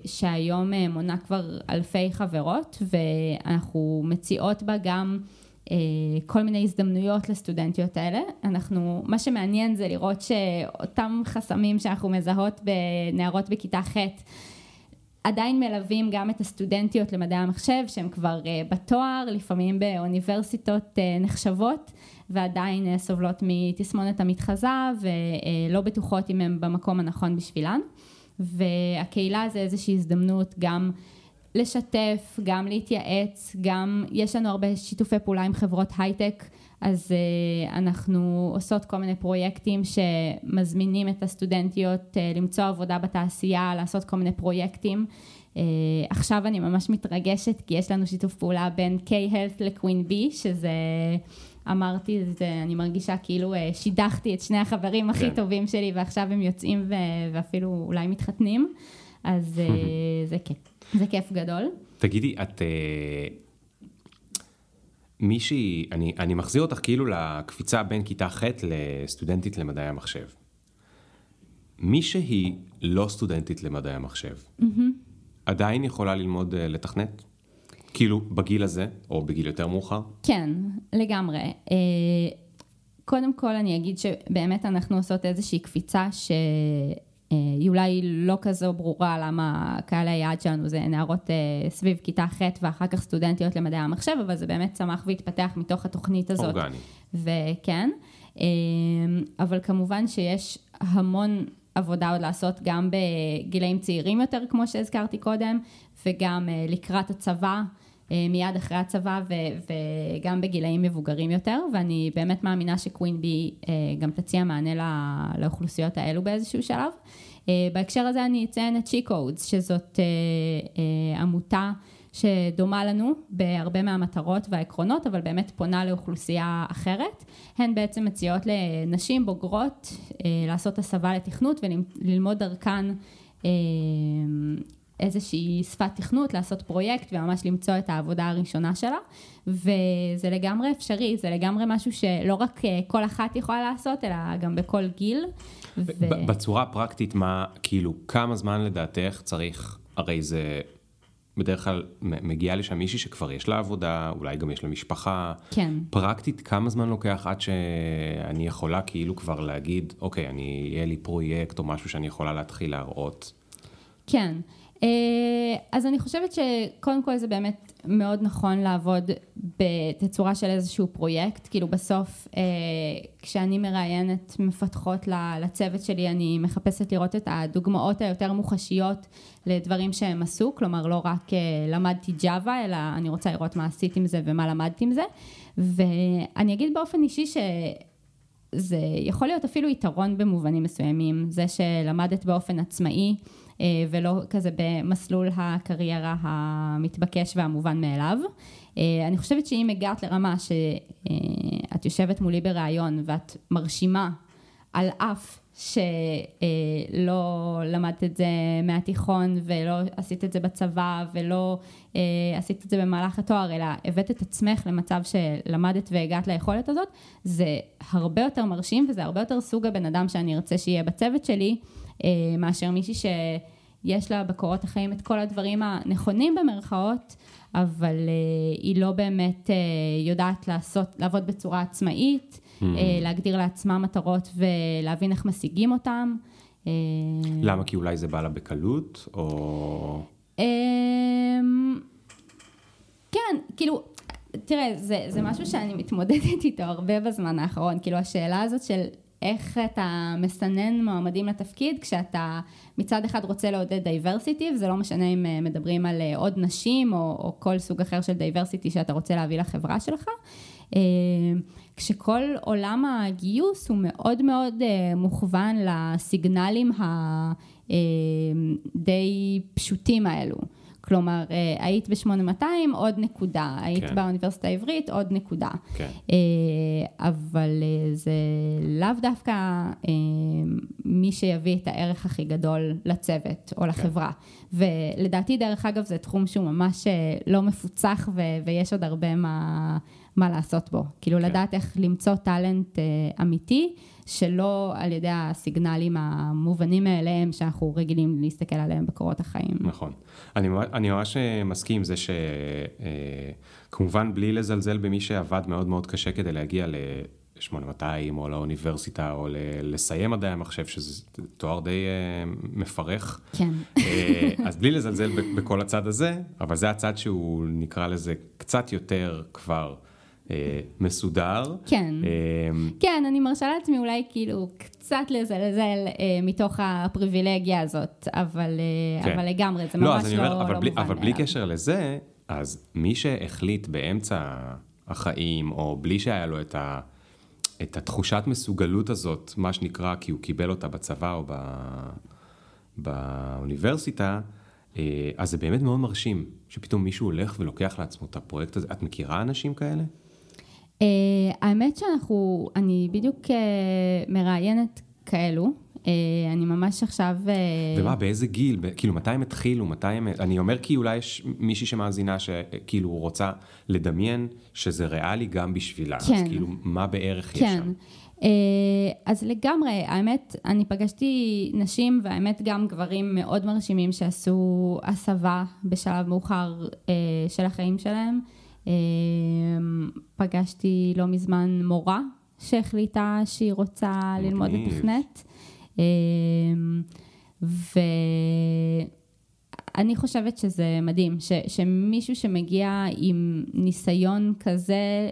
שהיום מונה כבר אלפי חברות, ואנחנו מציעות בה גם כל מיני הזדמנויות לסטודנטיות האלה. אנחנו, מה שמעניין זה לראות שאותם חסמים שאנחנו מזהות בנערות בכיתה ח' עדיין מלווים גם את הסטודנטיות למדעי המחשב, שהן כבר בתואר, לפעמים באוניברסיטאות נחשבות, ועדיין סובלות מתסמונת המתחזה, ולא בטוחות אם הן במקום הנכון בשבילן. והקהילה זה איזושהי הזדמנות גם לשתף, גם להתייעץ, גם יש לנו הרבה שיתופי פעולה עם חברות הייטק, אז uh, אנחנו עושות כל מיני פרויקטים שמזמינים את הסטודנטיות uh, למצוא עבודה בתעשייה, לעשות כל מיני פרויקטים. Uh, עכשיו אני ממש מתרגשת, כי יש לנו שיתוף פעולה בין K-Health ל-QueenB, שזה... אמרתי, אני מרגישה כאילו שידחתי את שני החברים הכי טובים שלי, ועכשיו הם יוצאים ואפילו אולי מתחתנים, אז זה כיף גדול. תגידי, את מישהי, אני מחזיר אותך כאילו לקפיצה בין כיתה ח' לסטודנטית למדעי המחשב. מישהי לא סטודנטית למדעי המחשב, עדיין יכולה ללמוד לתכנת? כאילו בגיל הזה, או בגיל יותר מאוחר? כן, לגמרי. קודם כל אני אגיד שבאמת אנחנו עושות איזושהי קפיצה שהיא אולי לא כזו ברורה למה קהל היעד שלנו זה נערות סביב כיתה ח' ואחר כך סטודנטיות למדעי המחשב, אבל זה באמת צמח והתפתח מתוך התוכנית הזאת. אורגני. וכן, אבל כמובן שיש המון עבודה עוד לעשות גם בגילאים צעירים יותר, כמו שהזכרתי קודם, וגם לקראת הצבא, מיד אחרי הצבא, וגם בגילאים מבוגרים יותר, ואני באמת מאמינה שקווין בי גם תציע מענה לאוכלוסיות האלו באיזשהו שלב. בהקשר הזה אני אציין את שיקודס, שזאת עמותה שדומה לנו בהרבה מהמטרות והעקרונות, אבל באמת פונה לאוכלוסייה אחרת. הן בעצם מציעות לנשים בוגרות לעשות הסבה לתכנות וללמוד דרכן איזושהי שפת תכנות, לעשות פרויקט וממש למצוא את העבודה הראשונה שלה, וזה לגמרי אפשרי, זה לגמרי משהו שלא רק כל אחת יכולה לעשות, אלא גם בכל גיל. ו... בצורה פרקטית, מה, כאילו, כמה זמן לדעתך צריך, הרי זה בדרך כלל מגיעה לשם מישהי שכבר יש לה עבודה, אולי גם יש לה משפחה. כן. פרקטית, כמה זמן לוקח עד שאני יכולה כאילו כבר להגיד, אוקיי, אני, יהיה לי פרויקט או משהו שאני יכולה להתחיל להראות? כן. אז אני חושבת שקודם כל זה באמת מאוד נכון לעבוד בתצורה של איזשהו פרויקט, כאילו בסוף כשאני מראיינת מפתחות לצוות שלי אני מחפשת לראות את הדוגמאות היותר מוחשיות לדברים שהם עשו, כלומר לא רק למדתי ג'אבה אלא אני רוצה לראות מה עשית עם זה ומה למדתי עם זה, ואני אגיד באופן אישי ש... זה יכול להיות אפילו יתרון במובנים מסוימים, זה שלמדת באופן עצמאי ולא כזה במסלול הקריירה המתבקש והמובן מאליו. אני חושבת שאם הגעת לרמה שאת יושבת מולי ברעיון ואת מרשימה על אף שלא למדת את זה מהתיכון ולא עשית את זה בצבא ולא עשית את זה במהלך התואר, אלא הבאת את עצמך למצב שלמדת והגעת ליכולת הזאת, זה הרבה יותר מרשים וזה הרבה יותר סוג הבן אדם שאני ארצה שיהיה בצוות שלי, מאשר מישהי שיש לה בקורות החיים את כל הדברים הנכונים במרכאות, אבל היא לא באמת יודעת לעשות, לעבוד בצורה עצמאית, להגדיר לעצמה מטרות ולהבין איך משיגים אותם. למה? כי אולי זה בא לה בקלות, או... כן, כאילו, תראה, זה משהו שאני מתמודדת איתו הרבה בזמן האחרון, כאילו השאלה הזאת של איך אתה מסנן מועמדים לתפקיד, כשאתה מצד אחד רוצה לעודד דייברסיטי, וזה לא משנה אם מדברים על עוד נשים, או, או כל סוג אחר של דייברסיטי שאתה רוצה להביא לחברה שלך, כשכל עולם הגיוס הוא מאוד מאוד מוכוון לסיגנלים הדי פשוטים האלו. כלומר, היית ב-שמונה מאתיים, עוד נקודה. היית כן. באוניברסיטה העברית, עוד נקודה. כן. אבל זה לאו דווקא מי שיביא את הערך הכי גדול לצוות או לחברה. כן. ולדעתי, דרך אגב, זה תחום שהוא ממש לא מפוצח ו- ויש עוד הרבה מה... מה לעשות בו. כאילו לדעת איך למצוא טלנט אמיתי, שלא על ידי הסיגנלים המובנים מאליהם, שאנחנו רגילים להסתכל עליהם בקורות החיים. נכון. אני ממש מסכים עם זה שכמובן בלי לזלזל במי שעבד מאוד מאוד קשה כדי להגיע ל-שמונה מאתיים או לאוניברסיטה, או לסיים מדעי המחשב, שזה תואר די מפרך. כן. אז בלי לזלזל בכל הצד הזה, אבל זה הצד שהוא נקרא לזה קצת יותר כבר מסודר. כן, כן, אני מרשה לעצמי אולי כאילו קצת לזלזל מתוך הפריבילגיה הזאת, אבל לגמרי זה ממש לא מובן. אבל בלי קשר לזה, אז מי שהחליט באמצע החיים, או בלי שהיה לו את התחושת מסוגלות הזאת, מה שנקרא, כי הוא קיבל אותה בצבא או באוניברסיטה, אז זה באמת מאוד מרשים, שפתאום מישהו הולך ולוקח לעצמו את הפרויקט הזה. את מכירה אנשים כאלה? האמת שאנחנו, אני בדיוק מראיינת כאלו, אני ממש עכשיו... ומה, באיזה גיל? כאילו, מתי הם התחילו? אני אומר כי אולי יש מישהי שמאזינה שכאילו רוצה לדמיין שזה ריאלי גם בשבילה, אז כאילו, מה בערך יש שם? אז לגמרי, האמת, אני פגשתי נשים, והאמת גם גברים מאוד מרשימים שעשו הסבה בשלב מאוחר של החיים שלהם. פגשתי לא מזמן מורה שהחליטה שהיא רוצה ללמוד לתכנת. ואני חושבת שזה מדהים, שמישהו שמגיע עם ניסיון כזה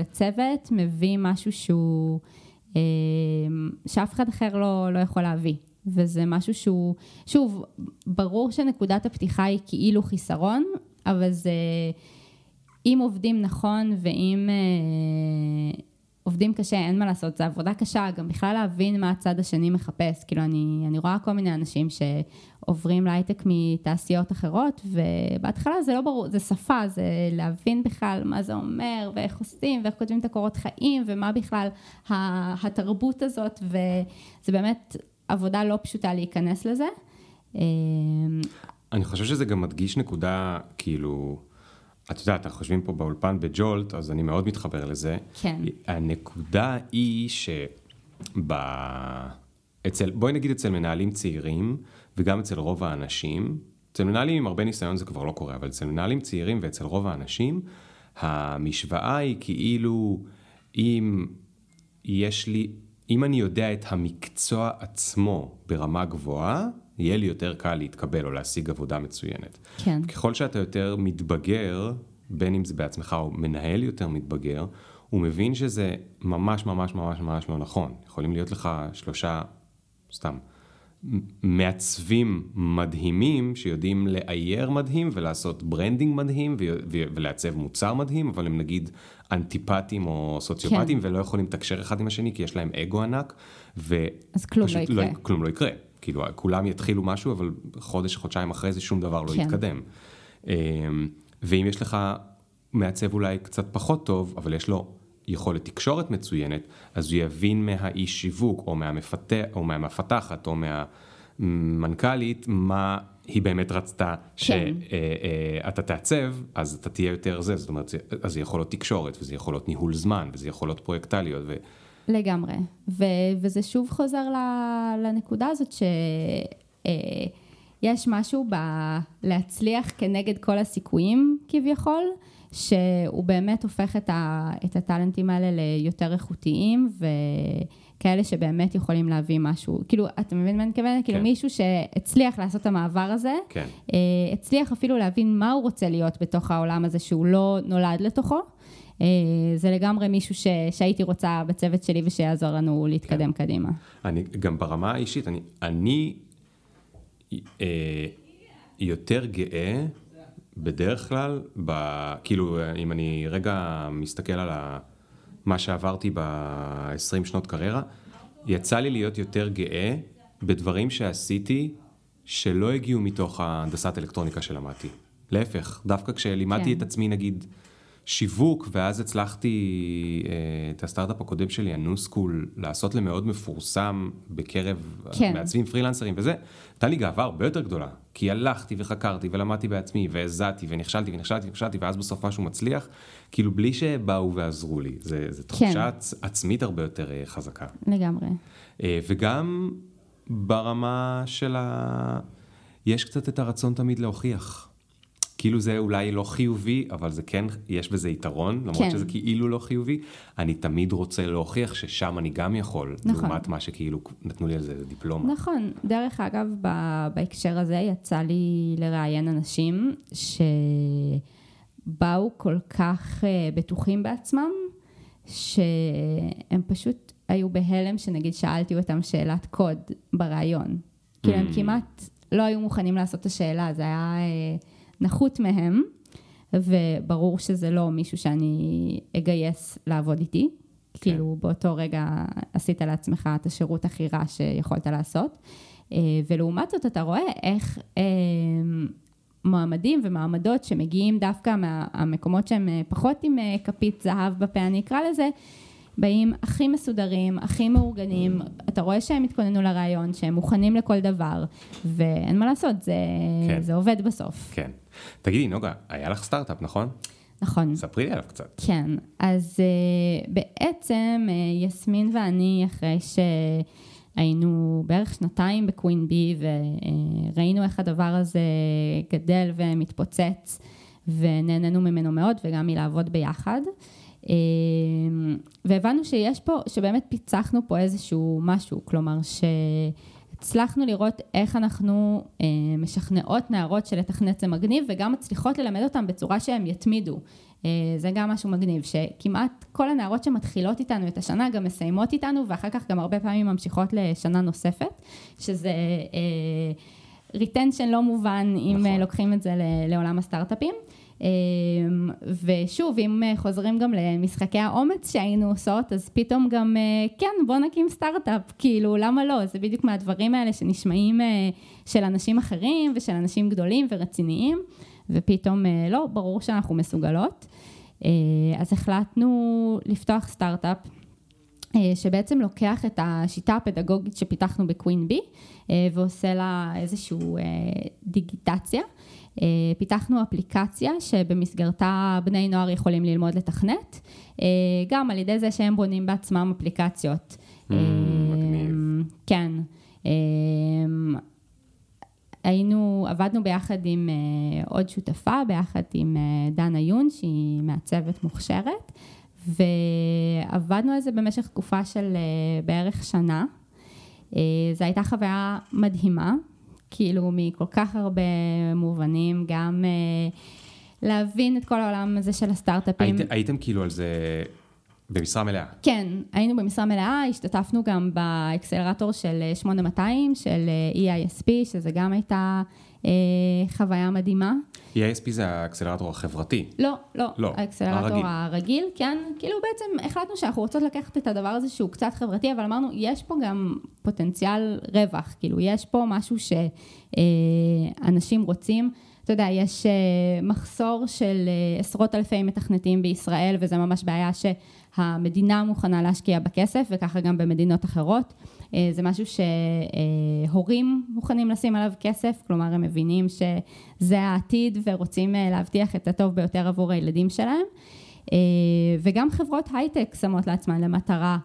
לצוות, מביא משהו שהוא, שאף אחד אחר לא יכול להביא. וזה משהו שהוא, שוב, ברור שנקודת הפתיחה היא כאילו חיסרון, אבל זה, אם עובדים נכון ואם עובדים קשה, אין מה לעשות, זה עבודה קשה, גם בכלל להבין מה הצד השני מחפש, כאילו אני, אני רואה כל מיני אנשים שעוברים להייטק מתעשיות אחרות, ובהתחלה זה לא ברור, זה שפה, זה להבין בכלל מה זה אומר, ואיך עושים, ואיך כותבים את הקורות חיים, ומה בכלל התרבות הזאת, וזה באמת עבודה לא פשוטה להיכנס לזה. אני חושב שזה גם מדגיש נקודה, כאילו... את יודעת, אנחנו חושבים פה באולפן בג'ולט, אז אני מאוד מתחבר לזה. כן. הנקודה היא שבאצל, בואי נגיד אצל מנהלים צעירים, וגם אצל רוב האנשים, אצל מנהלים עם הרבה ניסיון זה כבר לא קורה, אבל אצל מנהלים צעירים ואצל רוב האנשים, המשוואה היא כאילו, אם יש לי, אם אני יודע את המקצוע עצמו ברמה גבוהה, יהיה לי יותר קל להתקבל או להשיג עבודה מצוינת. כן. ככל שאתה יותר מתבגר, בין אם זה בעצמך או מנהל יותר מתבגר, הוא מבין שזה ממש ממש ממש ממש לא נכון. יכולים להיות לך שלושה, סתם, מעצבים מדהימים שיודעים לאייר מדהים ולעשות ברנדינג מדהים ולעצב מוצר מדהים, אבל הם נגיד אנטיפטים או סוציופטים ולא יכולים לתקשר אחד עם השני כי יש להם אגו ענק. אז כלום לא יקרה. כלום לא יקרה. כאילו, כולם יתחילו משהו, אבל חודש, חודשיים אחרי זה שום דבר לא יתקדם. ואם יש לך מעצב אולי קצת פחות טוב, אבל יש לו יכולת תקשורת מצוינת, אז הוא יבין מהאיש שיווק, או מהמפתח, או מהמפתחת, או מהמנכ"לית, מה היא באמת רצתה שאתה תעצב, אז אתה תהיה יותר זה. זאת אומרת, אז זה יכולות תקשורת, וזה יכולות ניהול זמן, וזה יכולות פרויקטליות. לגמרי. וזה שוב חוזר לנקודה הזאת ש... יש משהו בלהצליח כנגד כל הסיכויים כביכול, שהוא באמת הופך את, ה, את הטלנטים האלה ליותר איכותיים, וכאלה שבאמת יכולים להביא משהו. כאילו, אתה מבין מה אני מתכוונת? כאילו מישהו שהצליח לעשות את המעבר הזה, כן. הצליח אפילו להבין מה הוא רוצה להיות בתוך העולם הזה, שהוא לא נולד לתוכו. זה לגמרי מישהו ש, שהייתי רוצה בצוות שלי, ושיעזור לנו להתקדם כן. קדימה. אני, גם ברמה האישית, אני... אני... יותר גאה בדרך כלל, כאילו אם אני רגע מסתכל על מה שעברתי ב-עשרים שנות קריירה, יצא לי להיות יותר גאה בדברים שעשיתי שלא הגיעו מתוך ההנדסת אלקטרוניקה שלמדתי. להפך, דווקא כשלימדתי את עצמי נגיד שיווק, ואז הצלחתי את הסטארט-אפ הקודם שלי, הניו-סקול, לעשות למאוד מפורסם בקרב מעצבים פרילנסרים, וזה, הייתה לי גאווה הרבה יותר גדולה, כי הלכתי וחקרתי ולמדתי בעצמי, והזעתי ונכשלתי ונכשלתי ונכשלתי, ואז בסוף משהו מצליח, כאילו בלי שבאו ועזרו לי. זו תחושה עצמית הרבה יותר חזקה. לגמרי. וגם ברמה של ה... יש קצת את הרצון תמיד להוכיח. כאילו זה אולי לא חיובי, אבל זה כן, יש בזה יתרון, למרות כן. שזה כאילו לא חיובי, אני תמיד רוצה להוכיח ששם אני גם יכול, נכון. לעומת מה שכאילו נתנו לי על זה דיפלומה. נכון, דרך אגב, בהקשר הזה יצא לי לראיין אנשים שבאו כל כך בטוחים בעצמם, שהם פשוט היו בהלם שנגיד שאלתי אותם שאלת קוד בראיון. Mm. כאילו הם כמעט לא היו מוכנים לעשות את השאלה, זה היה... נחות מהם, וברור שזה לא מישהו שאני אגייס לעבוד איתי, כאילו באותו רגע עשית לעצמך את השירות הכי רע שיכולת לעשות, ולעומת זאת אתה רואה איך מועמדים ומעמדות שמגיעים דווקא מהמקומות שהם פחות עם כפית זהב בפה, אני אקרא לזה, באים הכי מסודרים, הכי מאורגנים, אתה רואה שהם התכוננו לרעיון, שהם מוכנים לכל דבר, ואין מה לעשות, זה, כן. זה עובד בסוף. כן. תגידי, נוגה, היה לך סטארט-אפ, נכון? נכון. ספרי לי עליו קצת. כן, אז uh, בעצם uh, יסמין ואני, אחרי שהיינו בערך שנתיים בקווין בי, וראינו איך הדבר הזה גדל ומתפוצץ, ונהננו ממנו מאוד, וגם מלעבוד ביחד, והבנו שיש פה, שבאמת פיצחנו פה איזשהו משהו, כלומר שהצלחנו לראות איך אנחנו משכנעות נערות של לתכנת זה מגניב, וגם מצליחות ללמד אותם בצורה שהם יתמידו. זה גם משהו מגניב, שכמעט כל הנערות שמתחילות איתנו את השנה, גם מסיימות איתנו, ואחר כך גם הרבה פעמים ממשיכות לשנה נוספת, שזה ריטנשן לא מובן אם לוקחים את זה לעולם הסטארט-אפים. ושוב, אם חוזרים גם למשחקי האומץ שהיינו עושות, אז פתאום גם, כן, בוא נקים סטארט-אפ, כאילו, למה לא? זה בדיוק מהדברים האלה שנשמעים של אנשים אחרים ושל אנשים גדולים ורציניים, ופתאום לא, ברור שאנחנו מסוגלות. אז החלטנו לפתוח סטארט-אפ שבעצם לוקח את השיטה הפדגוגית שפיתחנו בקווין בי, ועושה לה איזשהו דיגיטציה. פיתחנו אפליקציה שבמסגרתה בני נוער יכולים ללמוד לתכנת, גם על ידי זה שהם בונים בעצמם אפליקציות. מגניב. כן. היינו, עבדנו ביחד עם עוד שותפה, ביחד עם דנה יון, שהיא מעצבת מוכשרת, ועבדנו על זה במשך תקופה של בערך שנה. זו הייתה חוויה מדהימה, כאילו מכל כך הרבה מובנים, גם להבין את כל העולם הזה של הסטארט-אפים. הייתם כאילו על זה במשרה מלאה? כן, היינו במשרה מלאה, השתתפנו גם באקסלרטור של שמונה מאתיים, של אי איי אס פי, שזה גם הייתה חוויה מדהימה. אי איי אס פי זה האקסלרטור החברתי? לא, לא, האקסלרטור הרגיל, כן, כאילו בעצם החלטנו שאנחנו רוצות לקחת את הדבר הזה שהוא קצת חברתי, אבל אמרנו, יש פה גם פוטנציאל רווח, כאילו יש פה משהו שאנשים רוצים אתה יודע, יש מחסור של עשרות אלפי מתכנתים בישראל, וזה ממש בעיה שהמדינה מוכנה להשקיע בכסף, וככה גם במדינות אחרות. זה משהו שהורים מוכנים לשים עליו כסף, כלומר הם מבינים שזה העתיד ורוצים להבטיח את הטוב ביותר עבור הילדים שלהם. וגם חברות הייטק שמות לעצמן למטרה,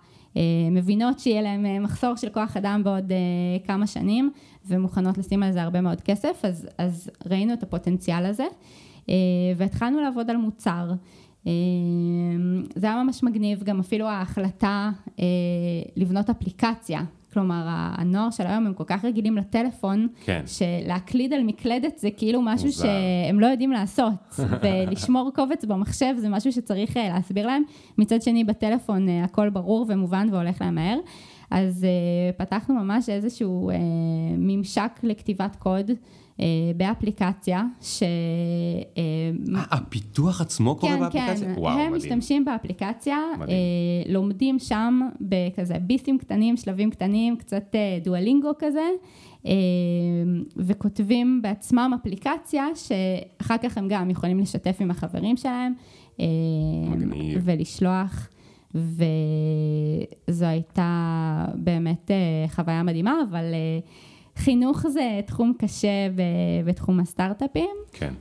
מבינות שיהיה להם מחסור של כוח אדם בעוד כמה שנים, ומוכנות לשים על זה הרבה מאוד כסף, אז, אז ראינו את הפוטנציאל הזה, והתחלנו לעבוד על מוצר. זה היה ממש מגניב, גם אפילו ההחלטה לבנות אפליקציה, כלומר הנוער של היום הם כל כך רגילים לטלפון, כן. שלהקליד על מקלדת זה כאילו משהו מוזר. שהם לא יודעים לעשות, ולשמור קובץ במחשב זה משהו שצריך להסביר להם, מצד שני בטלפון הכל ברור ומובן והולך להם מהר, אז פתחנו ממש איזשהו ממשק לכתיבת קוד, באפליקציה ש... הפיתוח עצמו קורה באפליקציה? כן, כן. הם משתמשים באפליקציה, לומדים שם בכזה ביסים קטנים, שלבים קטנים, קצת דואלינגו כזה, וכותבים בעצמם אפליקציה שאחר כך הם גם יכולים לשתף עם החברים שלהם ולשלוח, וזו הייתה באמת חוויה מדהימה, אבל... חינוך זה תחום קשה בתחום הסטארט-אפים, כן.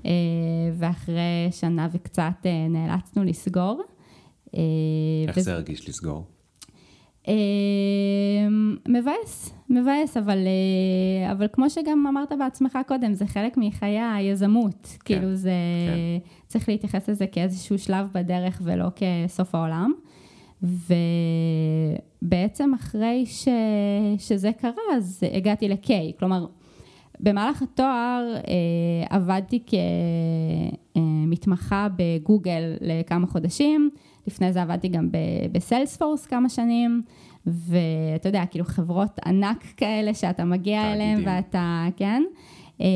ואחרי שנה וקצת נאלצנו לסגור. איך ו... זה הרגיש לסגור? מבאס, מבאס, אבל, אבל כמו שגם אמרת בעצמך קודם, זה חלק מחיי היזמות, כן. כאילו זה כן. צריך להתייחס לזה כאיזשהו שלב בדרך ולא כסוף העולם. ובעצם אחרי ש... שזה קרה, אז הגעתי ל-K. כלומר, במהלך התואר אה, עבדתי כמתמחה בגוגל לכמה חודשים, לפני זה עבדתי גם בסיילספורס כמה שנים, ואתה יודע, כאילו חברות ענק כאלה שאתה מגיע אליהם ואתה, כן? אה,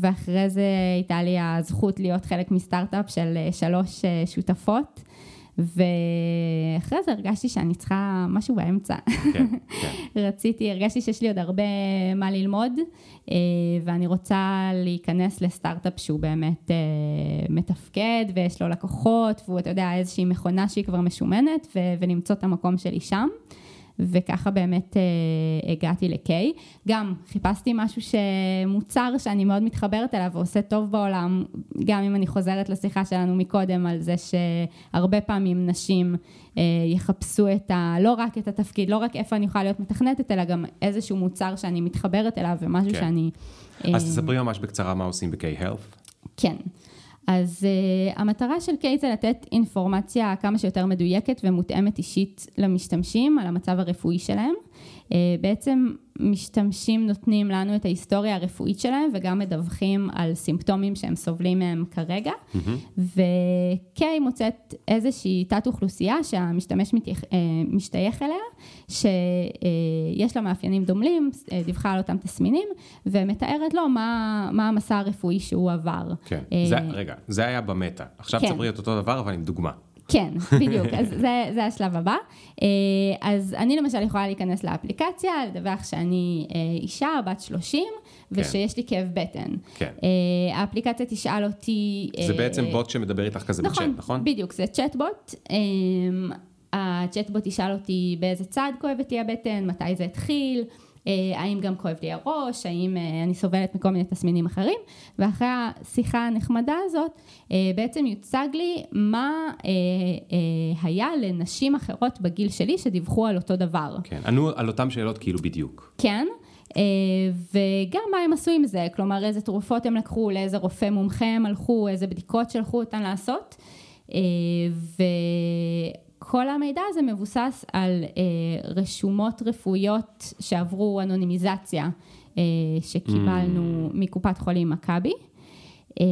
ואחרי זה הייתה לי הזכות להיות חלק מסטארט-אפ של שלוש שותפות, ואחרי זה הרגשתי שאני צריכה משהו באמצע. כן, כן. רציתי, הרגשתי שיש לי עוד הרבה מה ללמוד, ואני רוצה להיכנס לסטארט-אפ שהוא באמת מתפקד, ויש לו לקוחות, והוא, אתה יודע, איזושהי מכונה שהיא כבר משומנת, ולמצוא את המקום שלי שם. וככה באמת הגעתי ל-K. גם חיפשתי משהו שמוצר שאני מאוד מתחברת אליו ועושה טוב בעולם, גם אם אני חוזרת לשיחה שלנו מקודם על זה שהרבה פעמים נשים יחפשו את ה... לא רק את התפקיד, לא רק איפה אני יכולה להיות מתכנתת, אלא גם איזשהו מוצר שאני מתחברת אליו ומשהו כן. שאני... אז תספרי ממש בקצרה מה עושים ב-K-Health. כן. אז uh, המטרה של K זה לתת אינפורמציה כמה שיותר מדויקת ומותאמת אישית למשתמשים על המצב הרפואי שלהם. Uh, בעצם משתמשים נותנים לנו את ההיסטוריה הרפואית שלהם וגם מדווחים על סימפטומים שהם סובלים מהם כרגע. Mm-hmm. ו-K מוצאת איזושהי תת אוכלוסייה שהמשתמש מתייח, uh, משתייך אליה, שיש לה מאפיינים דומלים, דיווחה על אותם תסמינים, ומתארת לו מה, מה המסע הרפואי שהוא עבר. כן, זה, רגע, זה היה במטה. עכשיו תספרי את אותו דבר, אבל עם דוגמה. כן, בדיוק. אז זה, זה השלב הבא. אז אני למשל יכולה להיכנס לאפליקציה, לדווח שאני אישה, בת שלושים, ושיש לי כאב בטן. האפליקציה תשאל אותי... זה בעצם בוט שמדבר איתך כזה בצ'אט, נכון? בדיוק, זה צ'אטבוט. הצ'אטבוט תשאל אותי באיזה צד כואבת לי הבטן, מתי זה התחיל, האם גם כואב לי הראש, האם אני סובלת מכל מיני תסמינים אחרים, ואחרי השיחה הנחמדה הזאת, בעצם יוצג לי מה היה לנשים אחרות בגיל שלי שדיווחו על אותו דבר. כן, ענו על אותם שאלות כאילו בדיוק. כן. וגם מה הם עשו עם זה, כלומר איזה תרופות הם לקחו, לאיזה רופא מומחה הם הלכו, איזה בדיקות שלחו אותן לעשות, ו... כל המידע הזה מבוסס על אה, רשומות רפואיות שעברו אנונימיזציה אה, שקיבלנו mm. מקופת חולים מכבי, אה,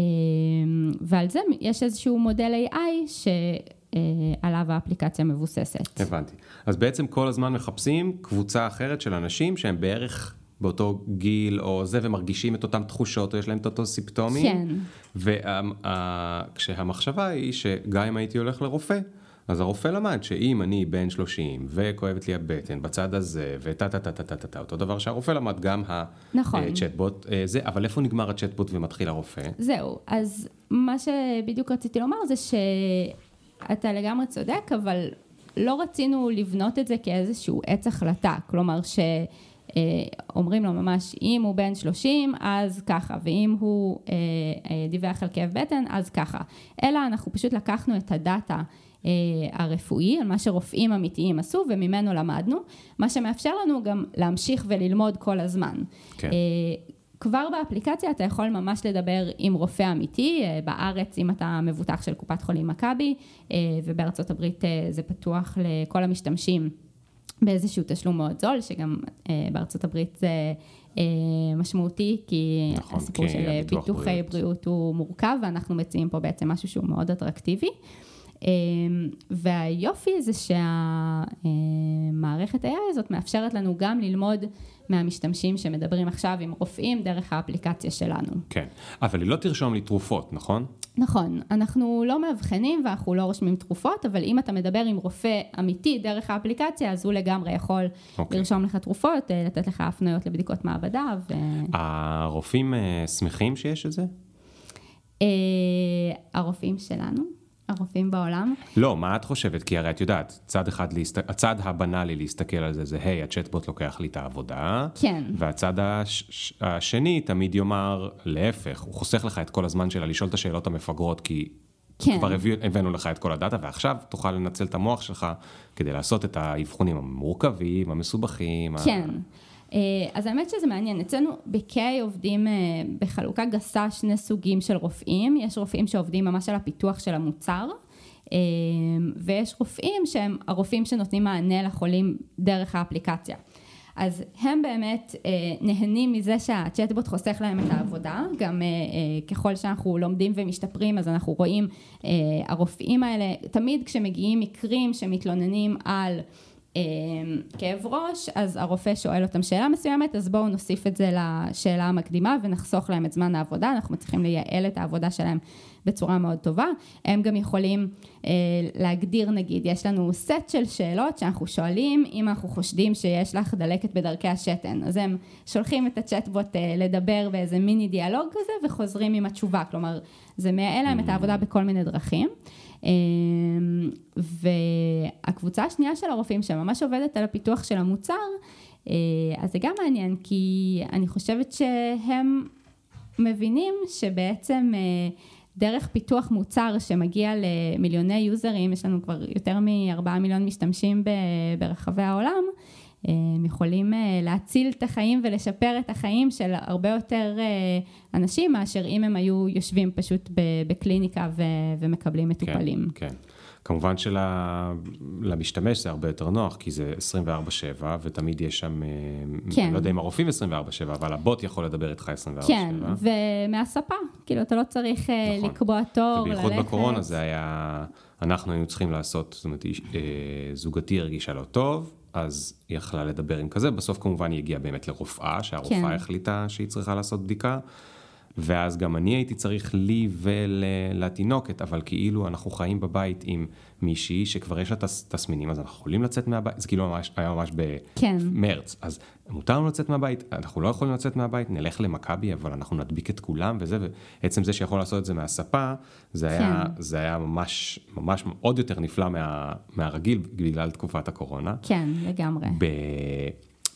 ועל זה יש איזשהו מודל איי איי שעליו אה, האפליקציה מבוססת. הבנתי. אז בעצם כל הזמן מחפשים קבוצה אחרת של אנשים שהם בערך... באותו גיל או זה, ומרגישים את אותם תחושות, או יש להם את אותו סימפטומים. כן. וכשהמחשבה היא שגם אם הייתי הולך לרופא, אז הרופא למד שאם אני בן שלושים וכואבת לי הבטן בצד הזה וטטטטטטטט, אותו דבר שהרופא למד גם הצ'טבוט, אבל איפה נגמר הצ'טבוט ומתחיל הרופא? זהו, אז מה שבדיוק רציתי לומר זה שאתה לגמרי צודק, אבל לא רצינו לבנות את זה כאיזשהו עץ החלטה, כלומר ש... אומרים לו ממש, אם הוא בן שלושים, אז ככה, ואם הוא אה, אה, דיווח על כאב בטן, אז ככה. אלא אנחנו פשוט לקחנו את הדאטה אה, הרפואי, על מה שרופאים אמיתיים עשו, וממנו למדנו, מה שמאפשר לנו גם להמשיך וללמוד כל הזמן. כן. אה, כבר באפליקציה אתה יכול ממש לדבר עם רופא אמיתי, בארץ אם אתה מבוטח של קופת חולים מכבי, אה, ובארצות הברית אה, זה פתוח לכל המשתמשים, באיזשהו תשלום מאוד זול, שגם אה, בארצות הברית זה אה, משמעותי, כי נכון, הסיפור כי של ביטוחי בריאות. בריאות הוא מורכב, ואנחנו מציעים פה בעצם משהו שהוא מאוד אטרקטיבי. אה, והיופי זה שהמערכת אה, ה-איי איי הזאת מאפשרת לנו גם ללמוד מהמשתמשים שמדברים עכשיו עם רופאים דרך האפליקציה שלנו. כן, אבל היא לא תרשום לי תרופות, נכון? נכון, אנחנו לא מאבחנים ואנחנו לא רושמים תרופות, אבל אם אתה מדבר עם רופא אמיתי דרך האפליקציה, אז הוא לגמרי יכול אוקיי. לרשום לך תרופות, לתת לך הפניות לבדיקות מעבדה. ו... הרופאים שמחים שיש את זה? אה, הרופאים שלנו, הרופאים בעולם. לא, מה את חושבת? כי הרי את יודעת, צד אחד להסת... הצד הבנאלי להסתכל על זה, זה, היי, הצ'טבוט לוקח לי את העבודה. כן. והצד הש... השני תמיד יאמר, להפך, הוא חוסך לך את כל הזמן שלה, לשאול את השאלות המפגרות, כי כן. כבר הבאנו לך את כל הדאטה, ועכשיו תוכל לנצל את המוח שלך, כדי לעשות את האבחונים המורכבים, המסובכים. כן. ה... אז האמת שזה מעניין, אצלנו בקיי עובדים בחלוקה גסה שני סוגים של רופאים, יש רופאים שעובדים ממש על הפיתוח של המוצר, ויש רופאים שהם הרופאים שנותנים מענה לחולים דרך האפליקציה. אז הם באמת נהנים מזה שהצ'טבוט חוסך להם את העבודה, גם ככל שאנחנו לומדים ומשתפרים, אז אנחנו רואים הרופאים האלה, תמיד כשמגיעים מקרים שמתלוננים על... כאב ראש, אז הרופא שואל אותם שאלה מסוימת, אז בואו נוסיף את זה לשאלה המקדימה ונחסוך להם את זמן העבודה, אנחנו מצליחים לייעל את העבודה שלהם בצורה מאוד טובה, הם גם יכולים אה, להגדיר נגיד, יש לנו סט של שאלות שאנחנו שואלים, אם אנחנו חושדים שיש לך דלקת בדרכי השתן, אז הם שולחים את הצ'טבוט אה, לדבר באיזה מיני דיאלוג כזה וחוזרים עם התשובה, כלומר זה מייעל להם את העבודה בכל מיני דרכים. והקבוצה השנייה של הרופאים שממש עובדת על הפיתוח של המוצר, אז זה גם מעניין, כי אני חושבת שהם מבינים שבעצם דרך פיתוח מוצר שמגיע למיליוני יוזרים, יש לנו כבר יותר מ-ארבעה מיליון משתמשים ברחבי העולם, הם יכולים להציל את החיים ולשפר את החיים של הרבה יותר אנשים מאשר אם הם היו יושבים פשוט בקליניקה ומקבלים מטופלים. כן, כן. כמובן שלמשתמש זה הרבה יותר נוח, כי זה עשרים וארבע שבע, ותמיד יש שם, אני לא יודע אם הרופאים עשרים וארבע שבע, אבל הבוט יכול לדבר איתך עשרים וארבע שבע. כן, ומהספה, כאילו אתה לא צריך לקבוע תור, ללכת. ובייחוד בקורונה זה היה, אנחנו היינו צריכים לעשות, זאת אומרת, זוגתי הרגישה לא טוב, אז היא יכלה לדבר עם כזה, בסוף כמובן היא הגיעה באמת לרופאה, שהרופאה כן. החליטה שהיא צריכה לעשות בדיקה, ואז גם אני הייתי צריך לי ולתינוקת, אבל כאילו אנחנו חיים בבית עם מישהי שכבר יש לה תס, תסמינים, אז אנחנו יכולים לצאת מהבית, זה כאילו ממש, היה ממש במרץ, כן. אז מותר לנו לצאת מהבית, אנחנו לא יכולים לצאת מהבית, נלך למכבי, אבל אנחנו נדביק את כולם וזה, ועצם זה שיכול לעשות את זה מהספה, זה היה, כן. זה היה ממש, ממש עוד יותר נפלא מה, מהרגיל, בגלל תקופת הקורונה. כן, לגמרי.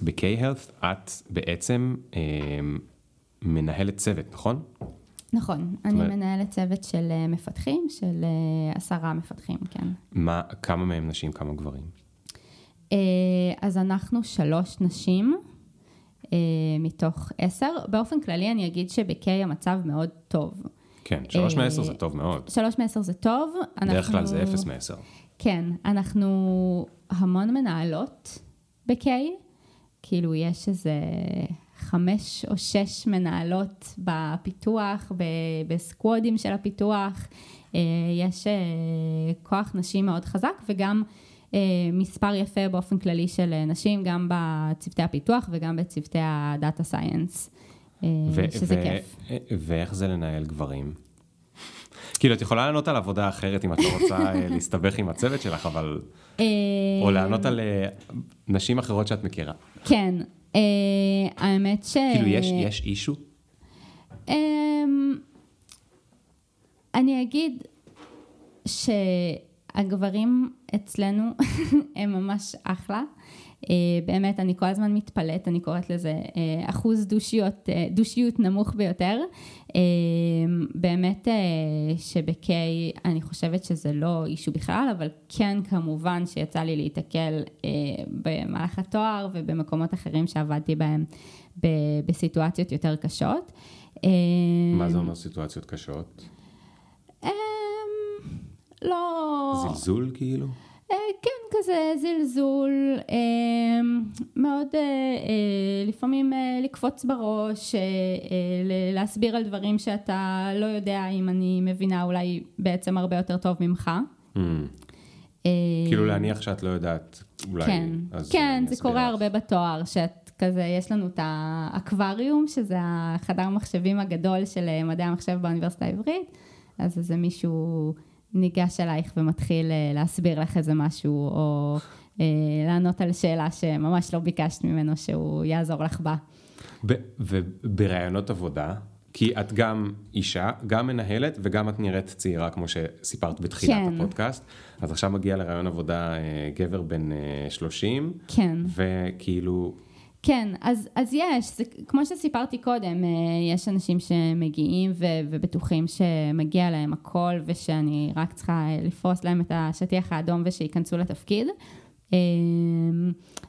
ב-K-Health את בעצם... מנהלת צוות, נכון? נכון, אני מנהלת צוות של מפתחים, של עשרה מפתחים, כן. מה, כמה מהם נשים, כמה גברים? אז אנחנו שלוש נשים מתוך עשר. באופן כללי אני אגיד שבקיי המצב מאוד טוב. כן, שלוש מעשר זה טוב מאוד. שלוש מעשר זה טוב. דרך כלל זה אפס מעשר. כן, אנחנו המון מנהלות בקיי, כאילו יש איזה... חמש או שש מנהלות בפיתוח, בסקוודים של הפיתוח, יש כוח נשים מאוד חזק, וגם מספר יפה באופן כללי של נשים, גם בצוותי הפיתוח וגם בצוותי הדאטה סיינס, שזה כיף. ואיך זה לנהל גברים? כאילו, את יכולה לענות על עבודה אחרת אם את לא רוצה להסתבך עם הצוות שלך, אבל... או לענות על נשים אחרות שאת מכירה. כן. האמת ש... כאילו, יש אישו? אני אגיד שהגברים אצלנו הם ממש אחלה. באמת, אני כל הזמן מתפלאת, אני קוראת לזה אחוז דושיות, דושיות נמוך ביותר. באמת שבקיי, אני חושבת שזה לא אישו בכלל, אבל כן, כמובן שיצא לי להתקל במהלך התואר ובמקומות אחרים שעבדתי בהם בסיטואציות יותר קשות. מה זה אומר סיטואציות קשות? לא... זלזול כאילו? כן, כזה זלזול, מאוד לפעמים לקפוץ בראש, להסביר על דברים שאתה לא יודע אם אני מבינה אולי בעצם הרבה יותר טוב ממך. כאילו להניח שאת לא יודעת אולי. כן, זה קורה הרבה בתואר, שאת כזה, יש לנו את האקווריום, שזה החדר מחשבים הגדול של מדעי המחשב באוניברסיטה העברית, אז זה מישהו... ניגש אלייך ומתחיל להסביר לך איזה משהו, או לענות על שאלה שממש לא ביקשת ממנו שהוא יעזור לך בה. וברעיונות עבודה, כי את גם אישה, גם מנהלת, וגם את נראית צעירה, כמו שסיפרת בתחילת הפודקאסט. אז עכשיו מגיע לרעיון עבודה גבר בן שלושים. כן. וכאילו... כן, אז, אז יש, זה, כמו שסיפרתי קודם, יש אנשים שמגיעים ו, ובטוחים שמגיע להם הכל, ושאני רק צריכה לפרוס להם את השטיח האדום ושיכנסו לתפקיד.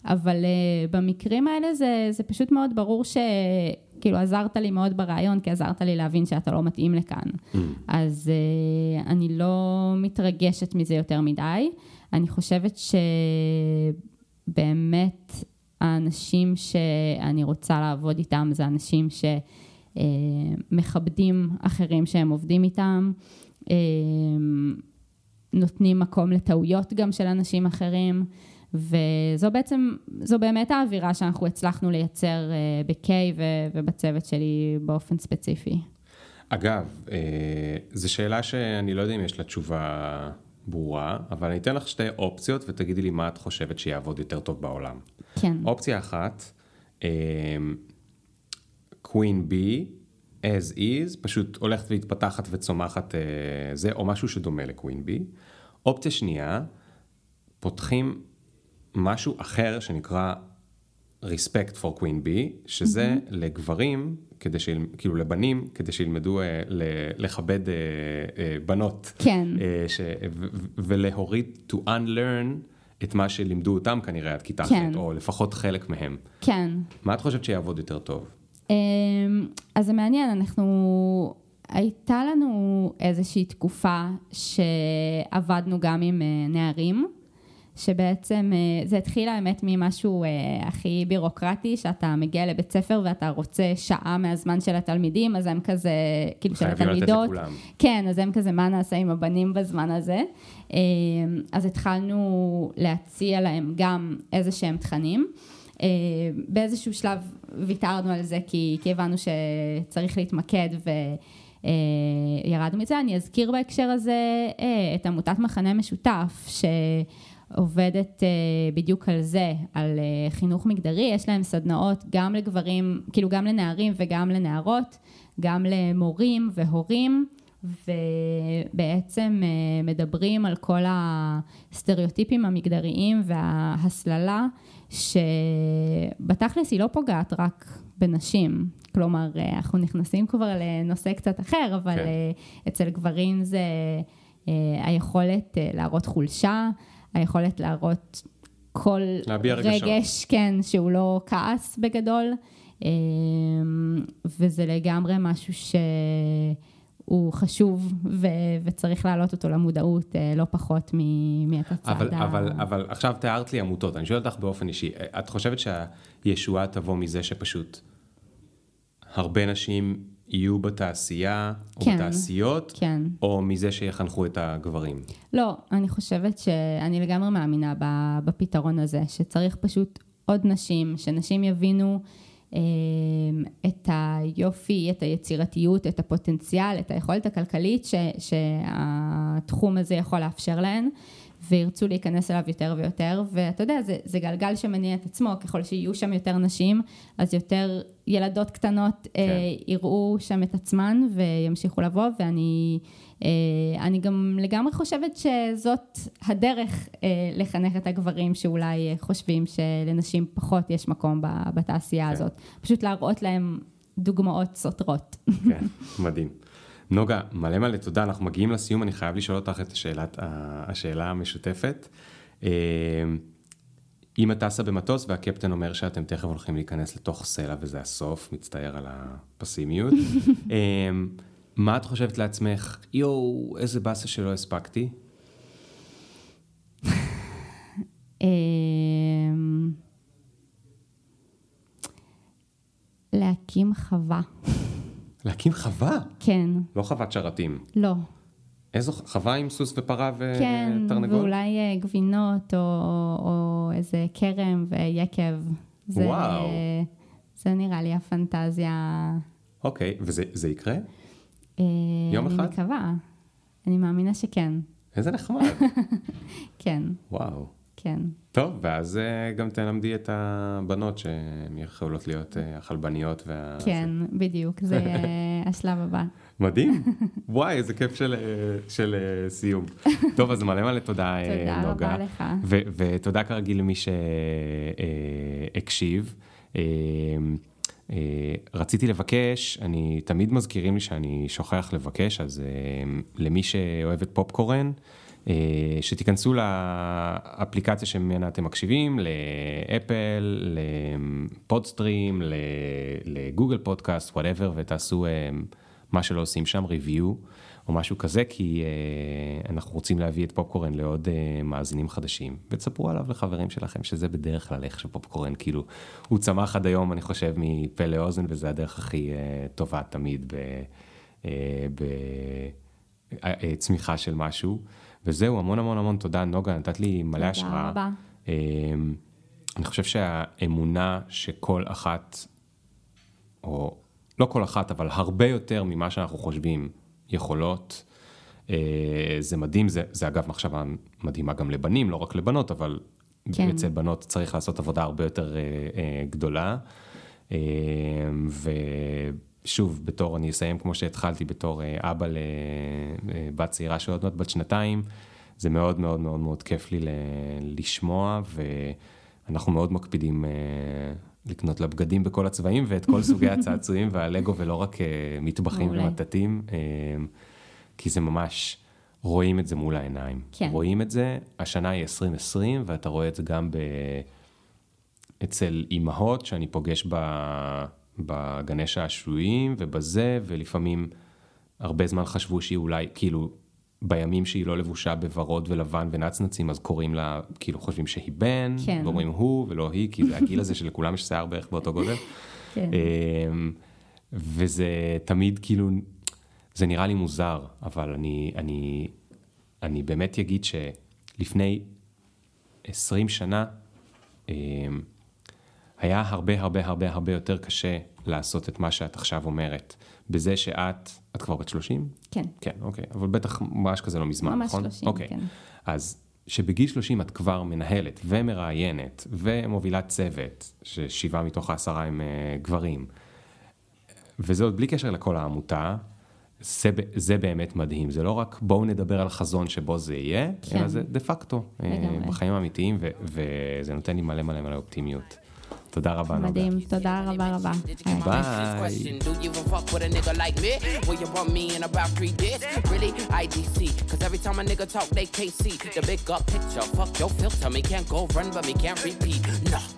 אבל במקרים האלה זה, זה פשוט מאוד ברור שכאילו עזרת לי מאוד ברעיון, כי עזרת לי להבין שאתה לא מתאים לכאן. Mm. אז אני לא מתרגשת מזה יותר מדי. אני חושבת שבאמת... האנשים שאני רוצה לעבוד איתם זה אנשים שמכבדים אחרים שהם עובדים איתם, נותנים מקום לטעויות גם של אנשים אחרים, וזו בעצם, זו באמת האווירה שאנחנו הצלחנו לייצר בקיי ובצוות שלי באופן ספציפי. אגב, זו שאלה שאני לא יודע אם יש לה תשובה ברורה, אבל אני אתן לך שתי אופציות ותגידי לי מה את חושבת שיעבוד יותר טוב בעולם. כן. אופציה אחת, QueenB, as is, פשוט הולכת והתפתחת וצומחת זה, או משהו שדומה ל-QueenB. אופציה שנייה, פותחים משהו אחר שנקרא Respect for QueenB, שזה לגברים, כדי שיל... כאילו לבנים, כדי שילמדו אה, לכבד אה, אה, בנות. כן. אה, ש... ו- ו- ולהוריד to unlearn את מה שלימדו אותם כנראה עד כיתה כן. אחת, או לפחות חלק מהם. כן. מה את חושבת שיעבוד יותר טוב? אז זה מעניין, אנחנו... הייתה לנו איזושהי תקופה שעבדנו גם עם נערים, שבעצם זה התחיל האמת ממשהו הכי בירוקרטי, שאתה מגיע לבית ספר ואתה רוצה שעה מהזמן של התלמידים, אז הם כזה, כאילו של התלמידות. כן, אז הם כזה, מה נעשה עם הבנים בזמן הזה? אז התחלנו להציע להם גם איזה שהם תכנים. באיזשהו שלב ויתרנו על זה, כי, כי הבנו שצריך להתמקד ו... ירדנו מזה. אני אזכיר בהקשר הזה את עמותת מחנה משותף, שעובדת בדיוק על זה, על חינוך מגדרי. יש להם סדנאות גם לגברים, כאילו גם לנערים וגם לנערות, גם למורים והורים, ובעצם מדברים על כל הסטריאוטיפים המגדריים וההסללה, שבתכלס היא לא פוגעת רק בנשים. כלומר, אנחנו נכנסים כבר לנושא קצת אחר, אבל okay. אצל גברים זה היכולת להראות חולשה, היכולת להראות כל רגש, כן, שהוא לא כעס בגדול, וזה לגמרי משהו שהוא חשוב, ו- וצריך להעלות אותו למודעות, לא פחות מאת הצעדה. אבל, אבל, אבל עכשיו תיארת לי עמותות, אני שואל אותך באופן אישי, את חושבת שהישועה תבוא מזה שפשוט... הרבה נשים יהיו בתעשייה או בתעשיות, או מזה שיחנכו את הגברים? לא, אני חושבת שאני לגמרי מאמינה בפתרון הזה, שצריך פשוט עוד נשים, שנשים יבינו את היופי, את היצירתיות, את הפוטנציאל, את היכולת הכלכלית שהתחום הזה יכול לאפשר להן, וירצו להיכנס אליו יותר ויותר, ואתה יודע, זה, זה גלגל שמניע את עצמו, ככל שיהיו שם יותר נשים, אז יותר ילדות קטנות כן. אה, יראו שם את עצמן, וימשיכו לבוא, ואני אה, אני גם לגמרי חושבת שזאת הדרך אה, לחנך את הגברים, שאולי חושבים שלנשים פחות יש מקום בתעשייה כן. הזאת. פשוט להראות להם דוגמאות סותרות. כן, מדהים. נוגה, מלא מלא תודה, אנחנו מגיעים לסיום, אני חייב לשאול אותך את השאלת, השאלה המשותפת. אם את טסה במטוס והקפטן אומר שאתם תכף הולכים להיכנס לתוך סלע וזה הסוף, מצטער על הפסימיות, מה את חושבת לעצמך? יואו, איזה בסה שלא הספקתי? להקים חווה. להקים חווה? כן. לא חוות שרתים? לא. איזו חווה עם סוס ופרה ותרנגול? כן, ואולי גבינות או, או, או איזה קרם ויקב. זה, וואו. זה נראה לי הפנטזיה. אוקיי, וזה זה יקרה? אה, יום אחד? אני מקווה. אני מאמינה שכן. איזה נחמד. כן. וואו. כן. טוב, ואז גם תלמדי את הבנות שהן יכולות להיות החלבניות. וה... כן, בדיוק, זה השלב הבא. מדהים. וואי, איזה כיף של, של סיום. טוב, אז מלא מלא תודה, נוגה. תודה רבה לך. ו- ותודה כרגיל למי שהקשיב. רציתי לבקש, אני תמיד מזכירים לי שאני שוכח לבקש, אז למי שאוהב את פופקורן, שתיכנסו לאפליקציה שממנה אתם מקשיבים, לאפל, לפודסטרים, לגוגל פודקאסט, whatever, ותעשו מה שלא עושים שם, review או משהו כזה, כי אנחנו רוצים להביא את פופקורן לעוד מאזינים חדשים, ותספרו עליו לחברים שלכם, שזה בדרך כלל איך שפופקורן, כאילו, הוא צמח עד היום, אני חושב, מפה לאוזן, וזה הדרך הכי טובה תמיד בצמיחה של משהו. וזהו, המון המון המון תודה, נוגה, נתת לי מלא השראה. תודה רבה. אני חושב שהאמונה שכל אחת, או לא כל אחת, אבל הרבה יותר ממה שאנחנו חושבים יכולות, זה מדהים, זה, זה אגב מחשבה מדהימה גם לבנים, לא רק לבנות, אבל כן. אצל בנות צריך לעשות עבודה הרבה יותר גדולה, ו... שוב, בתור, אני אסיים כמו שהתחלתי, בתור אבא לבת צעירה שעוד מעט בת שנתיים, זה מאוד מאוד מאוד מאוד כיף לי לשמוע, ואנחנו מאוד מקפידים לקנות לבגדים בכל הצבעים, ואת כל סוגי הצעצועים והלגו, ולא רק מטבחים ומטטים, כי זה ממש, רואים את זה מול העיניים. כן. רואים את זה, השנה היא עשרים עשרים, ואתה רואה את זה גם ב... אצל אימהות, שאני פוגש ב... בגני שעשועים ובזה, ולפעמים הרבה זמן חשבו שהיא אולי, כאילו, בימים שהיא לא לבושה בוורוד ולבן ונצנצים, אז קוראים לה, כאילו, חושבים שהיא בן, כן. ואומרים הוא ולא היא, כי זה הגיל הזה שלכולם יש שיער בערך באותו גודל. כן. וזה תמיד, כאילו, זה נראה לי מוזר, אבל אני, אני, אני באמת אגיד שלפני עשרים שנה, היה הרבה הרבה הרבה הרבה יותר קשה לעשות את מה שאת עכשיו אומרת. בזה שאת, את כבר בת שלושים? כן. כן, אוקיי. אבל בטח ממש כזה לא מזמן, ממש נכון? ממש שלושים, אוקיי. כן. אז שבגיל שלושים את כבר מנהלת ומראיינת ומובילת צוות, ששבעה מתוך העשרה הם uh, גברים. וזה עוד בלי קשר לכל העמותה, זה, זה באמת מדהים. זה לא רק בואו נדבר על חזון שבו זה יהיה, כן. אלא זה דה פקטו. לגמרי. בחיים האמיתיים, ו- וזה נותן לי מלא מלא מלא אופטימיות. תודה רבה, נוגה. מדהים, תודה רבה רבה. ביי. ביי.